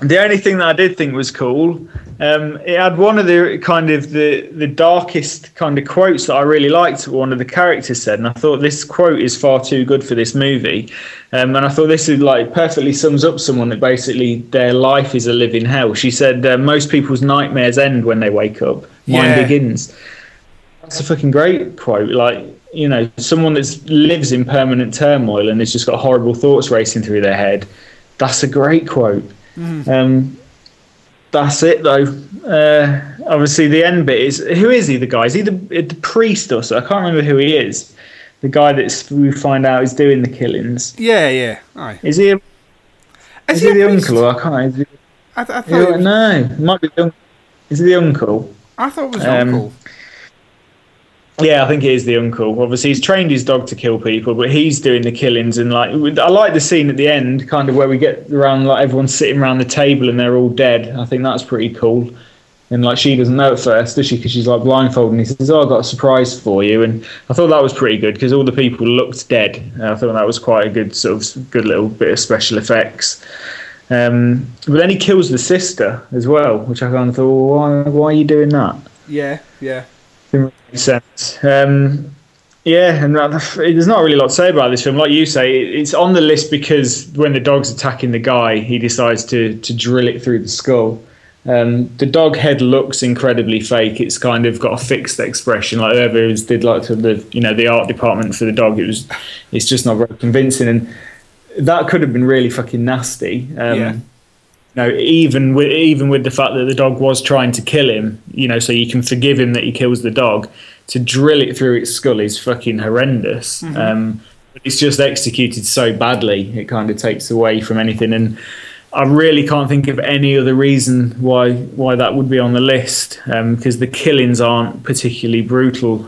The only thing that I did think was cool, it had one of the kind of the darkest kind of quotes that I really liked. One of the characters said, and I thought this quote is far too good for this movie. And I thought this is like perfectly sums up someone that basically their life is a living hell. She said, "Most people's nightmares end when they wake up. Mine begins." That's a fucking great quote. Like, you know, someone that lives in permanent turmoil and has just got horrible thoughts racing through their head. That's a great quote. That's it though. Obviously the end bit is, who is he, the guy? Is he the priest or so? I can't remember who he is. The guy that we find out is doing the killings. Yeah. Aye. Is he the uncle? Or I can't. Might be the uncle. Is he the uncle? I thought it was uncle. Yeah, I think it is the uncle. Obviously, he's trained his dog to kill people, but he's doing the killings. And like, I like the scene at the end, kind of where we get around, like everyone's sitting around the table and they're all dead. I think that's pretty cool. And like, she doesn't know at first, does she? Because she's like blindfolded. And he says, "Oh, I've got a surprise for you." And I thought that was pretty good because all the people looked dead. And I thought that was quite a good sort of good little bit of special effects. But then he kills the sister as well, which I kind of thought, well, why are you doing that? Yeah. Makes sense. And there's not really a lot to say about this film. Like you say, it's on the list because when the dog's attacking the guy, he decides to drill it through the skull. The dog head looks incredibly fake. It's kind of got a fixed expression. Like whoever did like to the, you know, the art department for the dog, it's just not very convincing. And that could have been really fucking nasty. No, even with the fact that the dog was trying to kill him, you know, so you can forgive him that he kills the dog, to drill it through its skull is fucking horrendous. Mm-hmm. But it's just executed so badly, it kind of takes away from anything. And I really can't think of any other reason why that would be on the list, because the killings aren't particularly brutal.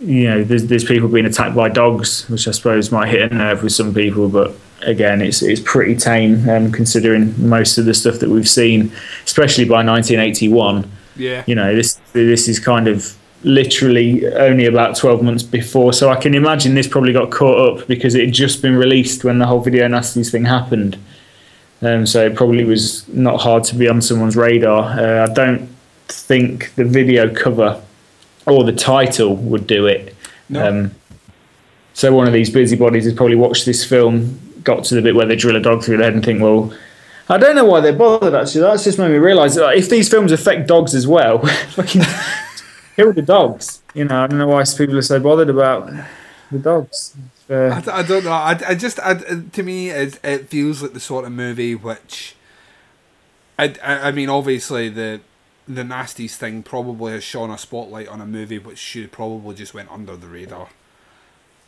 You know, there's people being attacked by dogs, which I suppose might hit a nerve with some people, but again, it's pretty tame, considering most of the stuff that we've seen, especially by 1981. Yeah, you know, this is kind of literally only about 12 months before, so I can imagine this probably got caught up because it had just been released when the whole Video Nasties thing happened. So it probably was not hard to be on someone's radar. I don't think the video cover or the title would do it. No. So one of these busybodies has probably watched this film, got to the bit where they drill a dog through the head and think, well, I don't know why they're bothered, actually. That's just made me realise that if these films affect dogs as well, fucking kill the dogs. You know, I don't know why people are so bothered about the dogs. I don't know. I just to me, it feels like the sort of movie which, I mean, obviously the Nasties thing probably has shone a spotlight on a movie which should probably just went under the radar.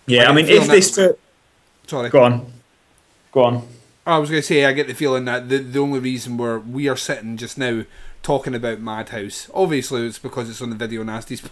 Yeah, I mean, if this... Sorry. Go on. I was going to say, I get the feeling that the only reason we are sitting just now talking about Madhouse, obviously it's because it's on the Video Nasties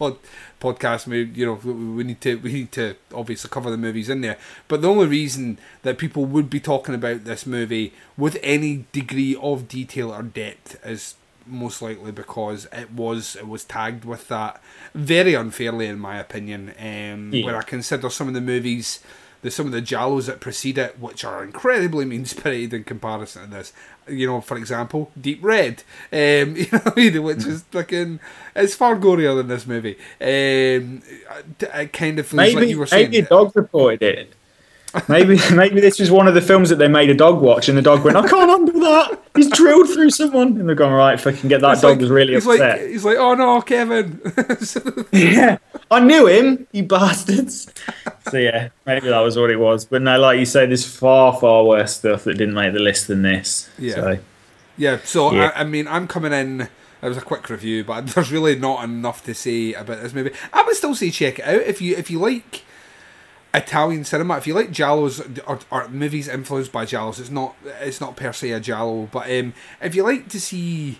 podcast. We need to obviously cover the movies in there. But the only reason that people would be talking about this movie with any degree of detail or depth is most likely because it was tagged with that very unfairly, in my opinion. When I consider some of the movies There's some of the giallos that precede it, which are incredibly mean-spirited in comparison to this. You know, for example, Deep Red, you know, which is fucking, it's far gorier than this movie. It kind of feels maybe, like you were saying. Maybe dogs reported it. Maybe this was one of the films that they made a dog watch, and the dog went, "I can't undo that. He's drilled through someone." And they're going, "Right, if I can get that dog," was really upset. Like, he's like, "Oh no, Kevin!" Yeah, I knew him, you bastards. So yeah, maybe that was what it was. But no, like you say, there's far, far worse stuff that didn't make the list than this. Yeah, So yeah. I mean, I'm coming in. It was a quick review, but there's really not enough to say about this movie. I would still say check it out if you like Italian cinema. If you like giallos or movies influenced by giallos, it's not per se a giallo, but if you like to see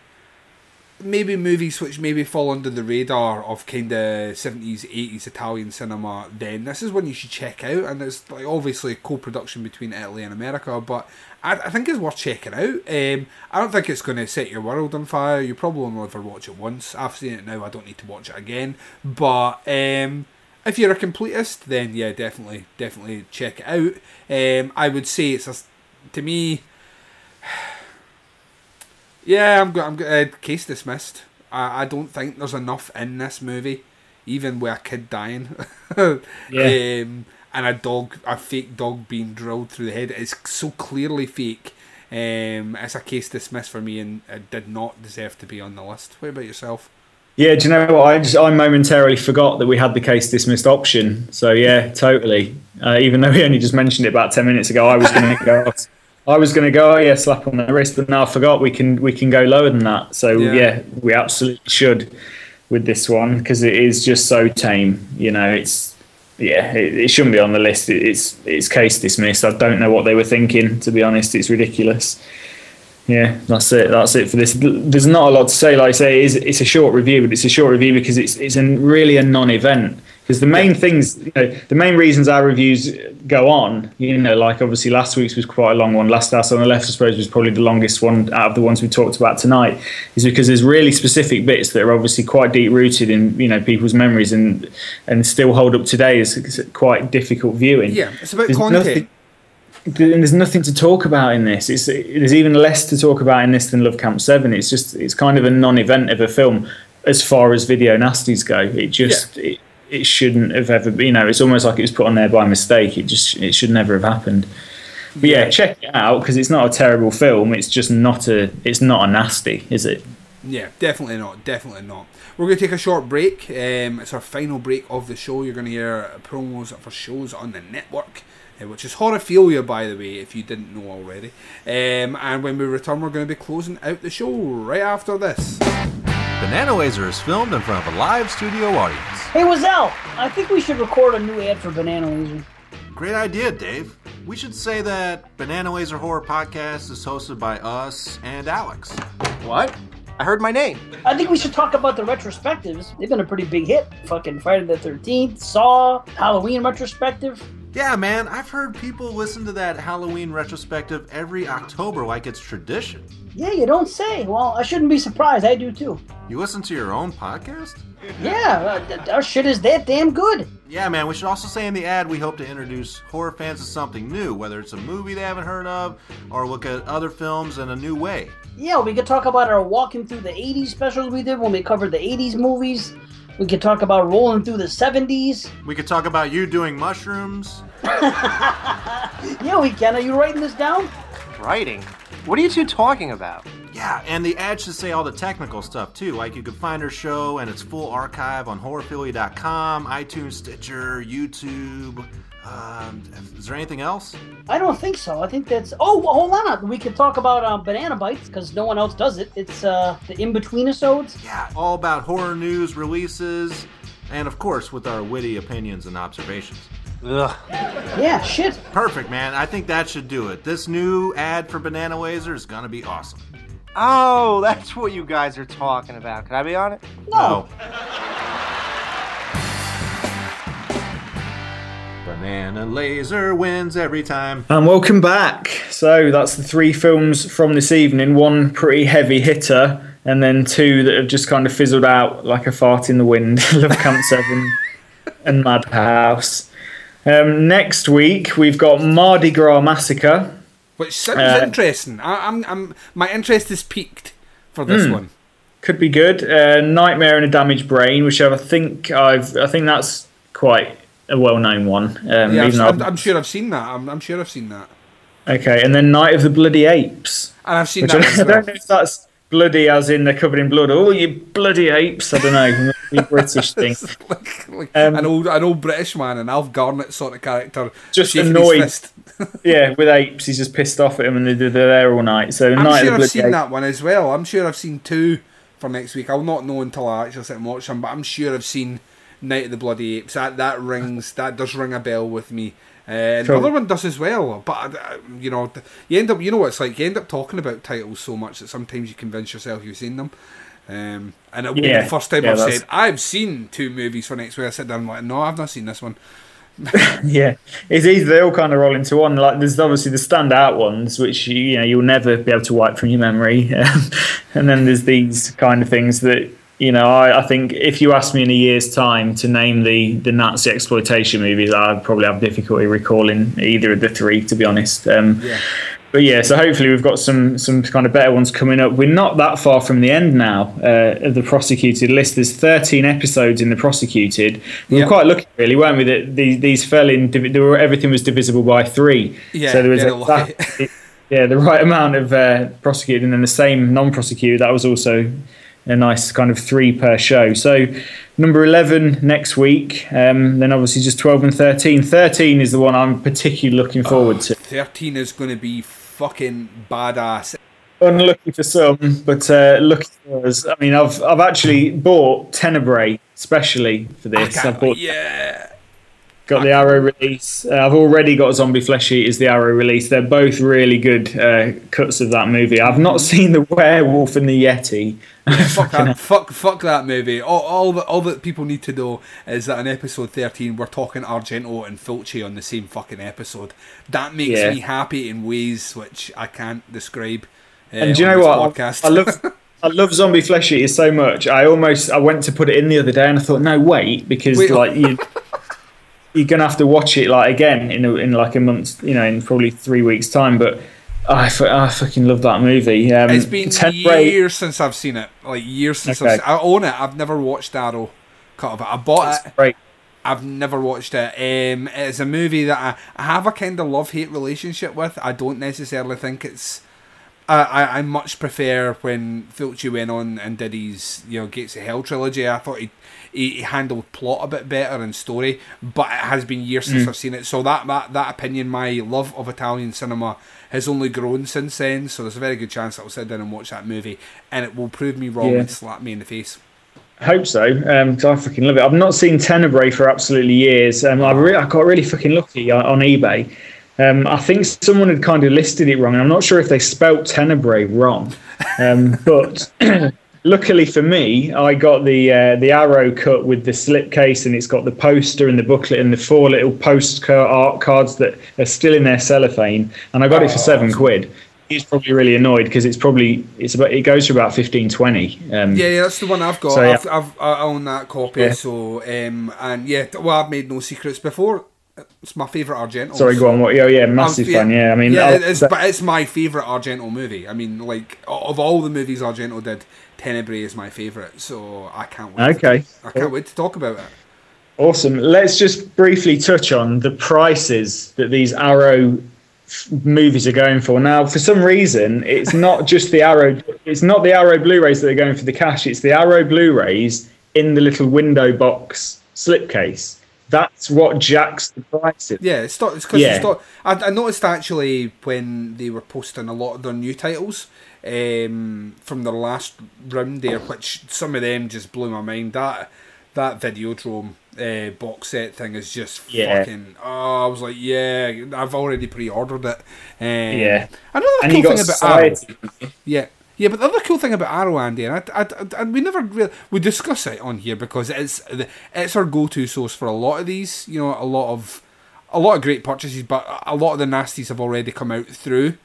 maybe movies which maybe fall under the radar of kind of 70s, 80s Italian cinema, then this is one you should check out. And it's like obviously a co-production between Italy and America, but I think it's worth checking out. I don't think it's going to set your world on fire. You probably only ever watch it once. I've seen it now, I don't need to watch it again, but if you're a completist, then yeah, definitely check it out. I would say case dismissed. I don't think there's enough in this movie, even with a kid dying, yeah. And a fake dog being drilled through the head. It's so clearly fake. It's a case dismissed for me, and it did not deserve to be on the list. What about yourself? Yeah, do you know what? I momentarily forgot that we had the case dismissed option. So yeah, totally. Even though we only just mentioned it about 10 minutes ago, I was going to go. Oh yeah, slap on the wrist. But now I forgot we can go lower than that. So yeah we absolutely should with this one, because it is just so tame. You know, it shouldn't be on the list. It's case dismissed. I don't know what they were thinking. To be honest, it's ridiculous. Yeah, that's it for this. There's not a lot to say. Like I say, it's a short review, but it's a short review because it's really a non-event. Because the main things, you know, the main reasons our reviews go on, you know, like obviously last week's was quite a long one. Last House on the Left, I suppose, was probably the longest one out of the ones we talked about tonight, is because there's really specific bits that are obviously quite deep-rooted in, you know, people's memories and still hold up today as quite difficult viewing. Yeah, it's about content. There's nothing to talk about in this. There's even less to talk about in this than Love Camp 7. It's kind of a non-event of a film as far as video nasties go. It shouldn't have ever been. You know, it's almost like it was put on there by mistake. It should never have happened. But yeah, check it out, because it's not a terrible film. It's just not a nasty, is it? Yeah, definitely not. We're going to take a short break. It's our final break of the show. You're going to hear promos for shows on the network, which is Horrorphilia, by the way, if you didn't know already. And when we return, we're going to be closing out the show right after this. The Nanoazer is filmed in front of a live studio audience. Hey, Wazelle, I think we should record a new ad for Bananoazer. Great idea, Dave. We should say that Bananoazer Horror Podcast is hosted by us and Alex. What? I heard my name. I think we should talk about the retrospectives. They've been a pretty big hit. Fucking Friday the 13th, Saw, Halloween retrospective. Yeah, man, I've heard people listen to that Halloween retrospective every October like it's tradition. Yeah, you don't say. Well, I shouldn't be surprised. I do, too. You listen to your own podcast? Yeah, our shit is that damn good. Yeah, man, we should also say in the ad we hope to introduce horror fans to something new, whether it's a movie they haven't heard of or look at other films in a new way. Yeah, we could talk about our Walking Through the 80s specials we did when we covered the 80s movies. We could talk about rolling through the 70s. We could talk about you doing mushrooms. Yeah, we can. Are you writing this down? Writing? What are you two talking about? Yeah, and the ad should say all the technical stuff, too. Like, you could find our show and its full archive on horrorphilia.com, iTunes, Stitcher, YouTube. Is there anything else? I don't think so. I think that's... Oh, well, hold on. We could talk about Banana Bites, because no one else does it. It's the in-between episodes. Yeah, all about horror news, releases, and, of course, with our witty opinions and observations. Ugh. Yeah, shit. Perfect, man. I think that should do it. This new ad for Banana Laser is going to be awesome. Oh, that's what you guys are talking about. Can I be on it? No. Banana Laser wins every time. And welcome back. So that's the three films from this evening. One pretty heavy hitter, and then two that have just kind of fizzled out like a fart in the wind. Love Camp 7 and Madhouse. Next week we've got Mardi Gras Massacre, which sounds interesting. I'm my interest is piqued for this one. Could be good. Nightmare and a Damaged Brain, which I think that's quite a well-known one. I'm sure I've seen that. I'm sure I've seen that. Okay, and then Night of the Bloody Apes. And I've seen that. I don't know if that's bloody as in they're covered in blood. Oh, you bloody apes! I don't know. British thing. Like an old British man, an Alf Garnett sort of character, just annoyed. Yeah, with apes, he's just pissed off at him, and they're there all night. So I've seen that one as well. I'm sure I've seen two for next week. I'll not know until I actually sit and watch them, but I'm sure I've seen Night of the Bloody Apes. That does ring a bell with me. The other one does as well, but you know what it's like. You end up talking about titles so much that sometimes you convince yourself you've seen them. And it will be the first time I've said I've seen two movies for next week. I sit down and like, no, I've not seen this one. Yeah, it's easy. They all kind of roll into one. Like there's obviously the standout ones, which you'll never be able to wipe from your memory, and then there's these kind of things that I think if you asked me in a year's time to name the Nazi exploitation movies, I'd probably have difficulty recalling either of the three, to be honest. But yeah, so hopefully we've got some kind of better ones coming up. We're not that far from the end now of the Prosecuted list. There's 13 episodes in the Prosecuted. We were quite lucky, really, weren't we? That these fell in. Everything was divisible by 3. Yeah, so there was the right amount of Prosecuted, and then the same non-Prosecuted. That was also a nice kind of 3 per show. So number 11 next week, then obviously just 12 and 13. 13 is the one I'm particularly looking forward to. 13 is going to be fucking badass. Unlucky for some, but lucky for us. I mean, I've actually bought Tenebrae especially for this. Got the Arrow release. I've already got Zombie Flesh Eaters, the Arrow release. They're both really good cuts of that movie. I've not seen the Werewolf and the Yeti. Yeah, fuck that movie. All that people need to know is that in episode 13 we're talking Argento and Fulci on the same fucking episode. That makes me happy in ways which I can't describe. And do you know what? I love Zombie Flesh Eaters so much. I went to put it in the other day and I thought, no, wait, because you're gonna have to watch it like again in like a month, in probably 3 weeks time. But I fucking love that movie. It's been years since I've seen it. Like years since I own it. I've never watched Arrow cut of it. I bought it. Great. I've never watched it. It's a movie that I have a kind of love-hate relationship with. I don't necessarily think it's. I much prefer when Fulci went on and did his Gates of Hell trilogy. I thought he handled plot a bit better and story, but it has been years since I've seen it. So that opinion, my love of Italian cinema has only grown since then. So there's a very good chance that I'll sit down and watch that movie, and it will prove me wrong and slap me in the face. I hope so, because I fucking love it. I've not seen Tenebrae for absolutely years. I got really fucking lucky on eBay. I think someone had kind of listed it wrong, and I'm not sure if they spelt Tenebrae wrong. But luckily for me, I got the Arrow cut with the slipcase, and it's got the poster and the booklet and the 4 little postcard art cards that are still in their cellophane. And I got it for £7. He's probably really annoyed because it goes for about 15-20. That's the one I've got. So, yeah. I own that copy. Yeah. So I've made no secrets before. It's my favourite Argento. Sorry, go on. Massive fan. Yeah, I mean, but it's my favourite Argento movie. I mean, like of all the movies Argento did, Tenebrae is my favourite. So I can't wait. Okay, I can't wait to talk about it. Awesome. Let's just briefly touch on the prices that these Arrow movies are going for now. For some reason, it's not just the Arrow. It's not the Arrow Blu-rays that are going for the cash. It's the Arrow Blu-rays in the little window box slipcase. That's what jacks the prices. Yeah, it's because I noticed actually when they were posting a lot of their new titles from their last round there, which some of them just blew my mind. That Videodrome box set thing is just fucking. Oh, I was like, I've already pre-ordered it. Another cool thing about Arrow. Yeah, but the other cool thing about Arrow, Andy, and we never really discuss it on here because it's our go-to source for a lot of these. A lot of great purchases, but a lot of the nasties have already come out through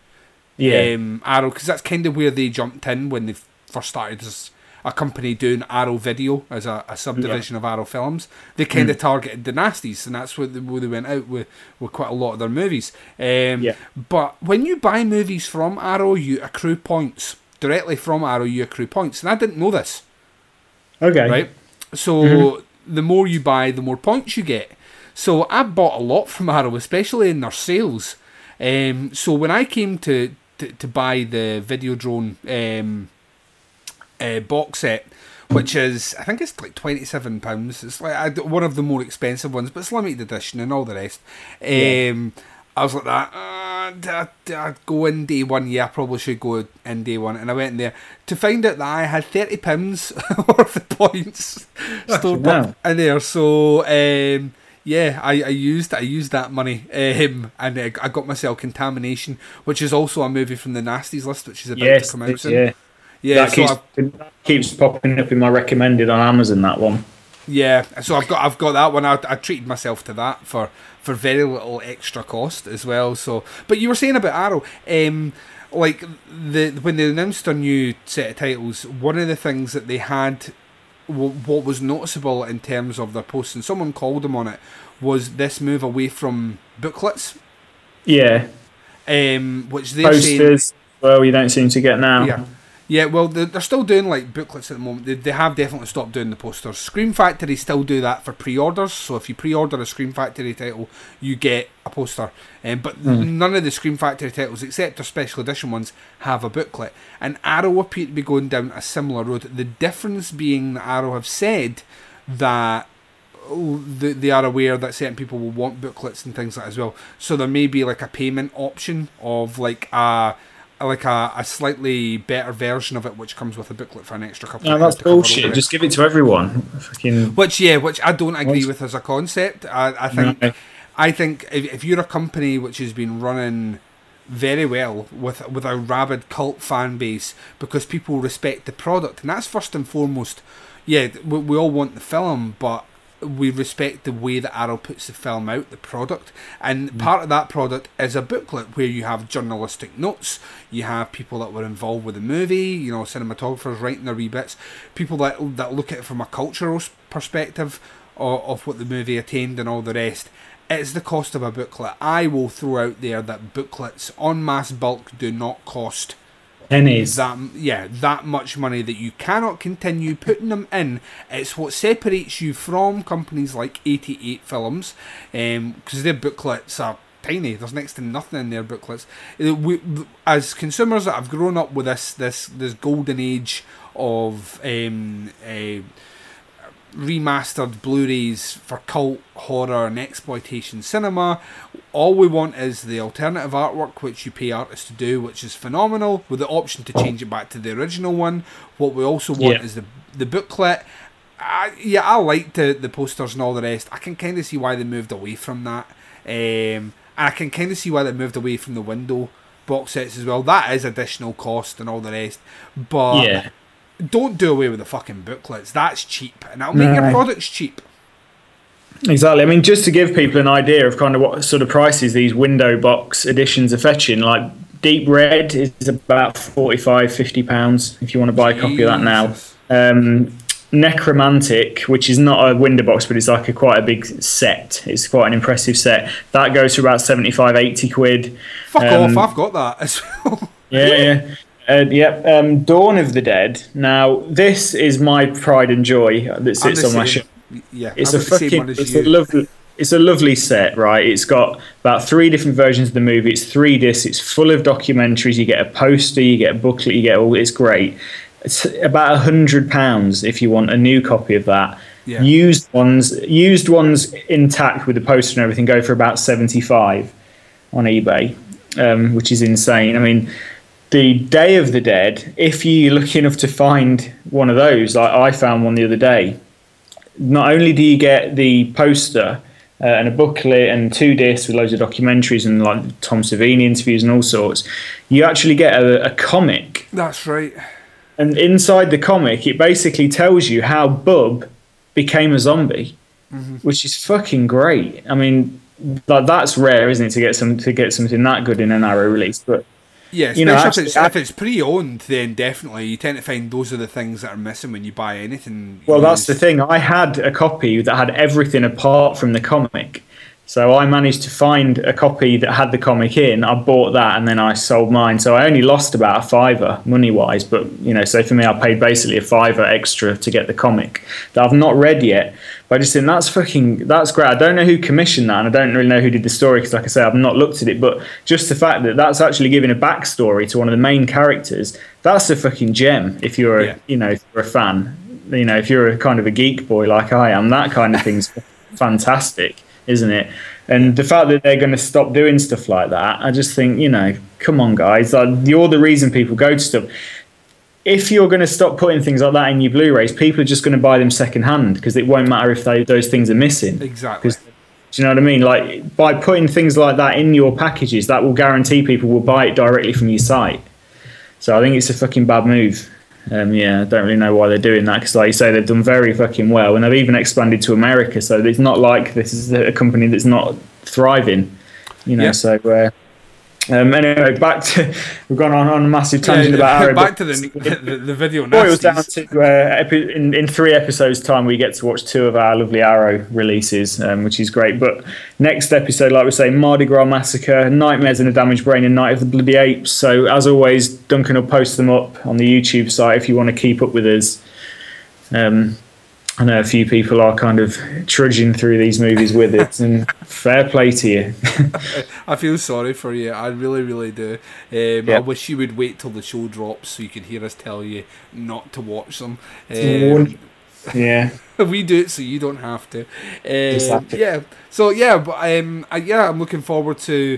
Arrow because that's kind of where they jumped in when they first started. As a company doing Arrow Video as a subdivision of Arrow Films. They kind of targeted the nasties, and that's what they went out with quite a lot of their movies. But when you buy movies from Arrow, you accrue points. Directly from Arrow, you accrue points. And I didn't know this. Okay. Right? So the more you buy, the more points you get. So I bought a lot from Arrow, especially in their sales. So when I came to buy the Videodrome box set, which is, I think it's like £27. It's like one of the more expensive ones, but it's limited edition and all the rest. I was like that, I'd go in day one. Yeah, I probably should go in day one. And I went in there to find out that I had £30 worth of points stored up in there. So, yeah, I used that money, and I got myself Contamination, which is also a movie from the Nasties list, which is about to come out soon. That keeps popping up in my recommended on Amazon, that one. Yeah, so I've got that one. I treated myself to that for very little extra cost as well. So, but you were saying about Arrow, like when they announced a new set of titles, one of the things that they had, what was noticeable in terms of their posts, and someone called them on it, was this move away from booklets. Yeah, which they're posters. Saying, well, you don't seem to get now. Yeah, well, they're still doing like booklets at the moment. They have definitely stopped doing the posters. Scream Factory still do that for pre-orders. So if you pre-order a Scream Factory title, you get a poster. But none of the Scream Factory titles, except their special edition ones, have a booklet. And Arrow appear to be going down a similar road. The difference being that Arrow have said that they are aware that certain people will want booklets and things like that as well. So there may be like a payment option of like a slightly better version of it, which comes with a booklet for an extra couple of hours. That's bullshit. Just give it to everyone. Which I don't agree with as a concept. I think if you're a company which has been running very well with a rabid cult fan base because people respect the product, and that's first and foremost. Yeah, we all want the film, but we respect the way that Arrow puts the film out, the product, and part of that product is a booklet where you have journalistic notes, you have people that were involved with the movie, you know, cinematographers writing their wee bits, people that look at it from a cultural perspective of what the movie attained and all the rest. It's the cost of a booklet. I will throw out there that booklets en masse bulk do not cost pennies. That much money that you cannot continue putting them in. It's what separates you from companies like 88 Films, because their booklets are tiny. There's next to nothing in their booklets. We, as consumers that have grown up with this golden age of remastered Blu-rays for cult, horror and exploitation cinema, all we want is the alternative artwork, which you pay artists to do, which is phenomenal, with the option to change it back to the original one. What we also want is the booklet. I like the posters and all the rest. I can kind of see why they moved away from that, and I can kind of see why they moved away from the window box sets as well. That is additional cost and all the rest, but don't do away with the fucking booklets. That's cheap, and that'll make your products cheap. Exactly. I mean, just to give people an idea of kind of what sort of prices these window box editions are fetching, like Deep Red is about £45-50 if you want to buy a copy of that now. Necromantic, which is not a window box, but it's like quite a big set. It's quite an impressive set. That goes for about 75-80 quid. Fuck off, I've got that as well. Yeah. Dawn of the Dead. Now, this is my pride and joy that sits on my shelf. Yeah, it's a lovely set, right? It's got about three different versions of the movie. It's 3 discs. It's full of documentaries. You get a poster, you get a booklet, you get all. It's great. It's about £100 if you want a new copy of that. Yeah. Used ones intact with the poster and everything go for about 75 on eBay, which is insane. I mean, the Day of the Dead, if you're lucky enough to find one of those, like I found one the other day, not only do you get the poster and a booklet and 2 discs with loads of documentaries and like Tom Savini interviews and all sorts, you actually get a comic. That's right. And inside the comic, it basically tells you how Bub became a zombie, which is fucking great. I mean, that's rare, isn't it, to get something that good in an Arrow release, but Yeah, you know, if it's pre-owned, then definitely you tend to find those are the things that are missing when you buy anything. Well, that's the thing. I had a copy that had everything apart from the comic. So I managed to find a copy that had the comic in. I bought that and then I sold mine. So I only lost about a £5 money-wise. But, you know, so for me, I paid basically a £5 extra to get the comic that I've not read yet. But I just think that's great. I don't know who commissioned that, and I don't really know who did the story because, like I say, I've not looked at it. But just the fact that that's actually giving a backstory to one of the main characters, that's a fucking gem if you're, if you're a fan. You know, if you're a kind of a geek boy like I am, that kind of thing's fantastic, isn't it? And the fact that they're going to stop doing stuff like that, I just think, you know, come on, guys. Like, you're the reason people go to stuff. If you're going to stop putting things like that in your Blu-rays, people are just going to buy them secondhand because it won't matter if those things are missing. Exactly. Do you know what I mean? Like, by putting things like that in your packages, that will guarantee people will buy it directly from your site. So I think it's a fucking bad move. I don't really know why they're doing that because, like you say, they've done very fucking well, and they've even expanded to America, so it's not like this is a company that's not thriving, you know. Yeah. So anyway, back to we've gone on a massive tangent about Arrow. Back to the video. It was down to in 3 episodes' time we get to watch 2 of our lovely Arrow releases, which is great. But next episode, like we say, Mardi Gras Massacre, Nightmares in a Damaged Brain, and Night of the Bloody Apes. So as always, Duncan will post them up on the YouTube site if you want to keep up with us. I know a few people are kind of trudging through these movies with it, and fair play to you. I feel sorry for you. I really, really do. I wish you would wait till the show drops so you can hear us tell you not to watch them. We do it so you don't have to. I'm looking forward to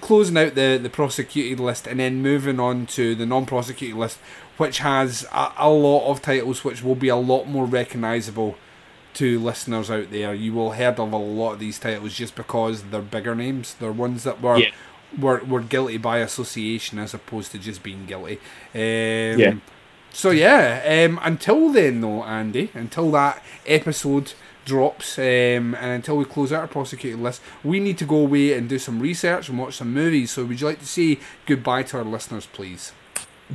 closing out the prosecuted list and then moving on to the non-prosecuted list, which has a lot of titles which will be a lot more recognisable to listeners out there. You will have heard of a lot of these titles just because they're bigger names. They're ones that were guilty by association as opposed to just being guilty. Until then, though, Andy, until that episode drops, and until we close out our prosecuted list, we need to go away and do some research and watch some movies. So would you like to say goodbye to our listeners, please?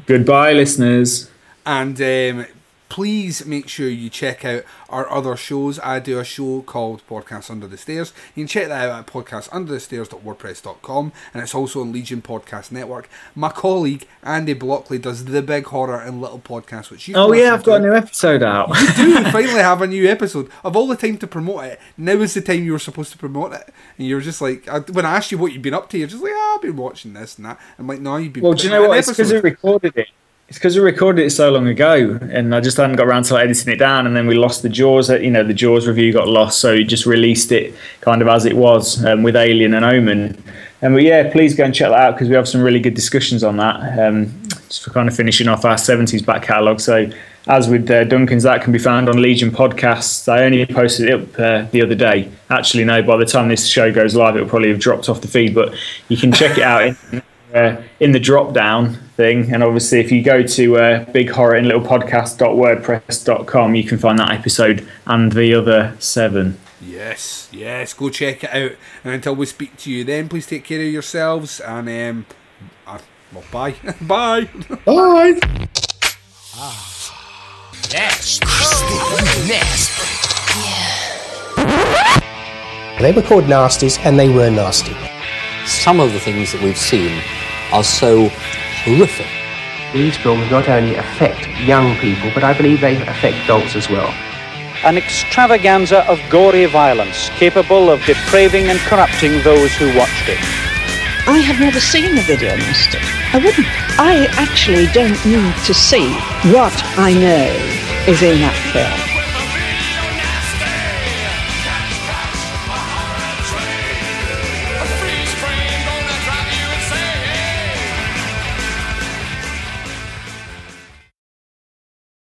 Goodbye, listeners. And please make sure you check out our other shows. I do a show called Podcast Under the Stairs. You can check that out at podcastunderthestairs.wordpress.com, and it's also on Legion Podcast Network. My colleague, Andy Blockley, does the Big Horror and Little Podcast, which you I've got a new episode out. You do finally have a new episode. Of all the time to promote it, now is the time you were supposed to promote it. And you're just like, when I asked you what you've been up to, you're just like, I've been watching this and that. I'm like, no, you've been... Well, do you know what? It's because I recorded it. It's because we recorded it so long ago, and I just hadn't got around to editing it down, and then we lost the Jaws. You know, the Jaws review got lost, so we just released it kind of as it was, with Alien and Omen. And please go and check that out because we have some really good discussions on that. Just for kind of finishing off our 70s back catalogue. So as with Duncan's, that can be found on Legion Podcasts. I only posted it up the other day. Actually, no, by the time this show goes live, it'll probably have dropped off the feed, but you can check it out in the drop down thing, and obviously if you go to Big Horror and Little Podcast.wordpress.com, you can find that episode and the other 7. Yes, go check it out, and until we speak to you then, please take care of yourselves, and bye. bye. They were called nasties, and they were nasty. Some of the things that we've seen are so horrific. These films not only affect young people, but I believe they affect adults as well. An extravaganza of gory violence, capable of depraving and corrupting those who watched it. I have never seen the video, Mister. I wouldn't. I actually don't need to see what I know is in that film.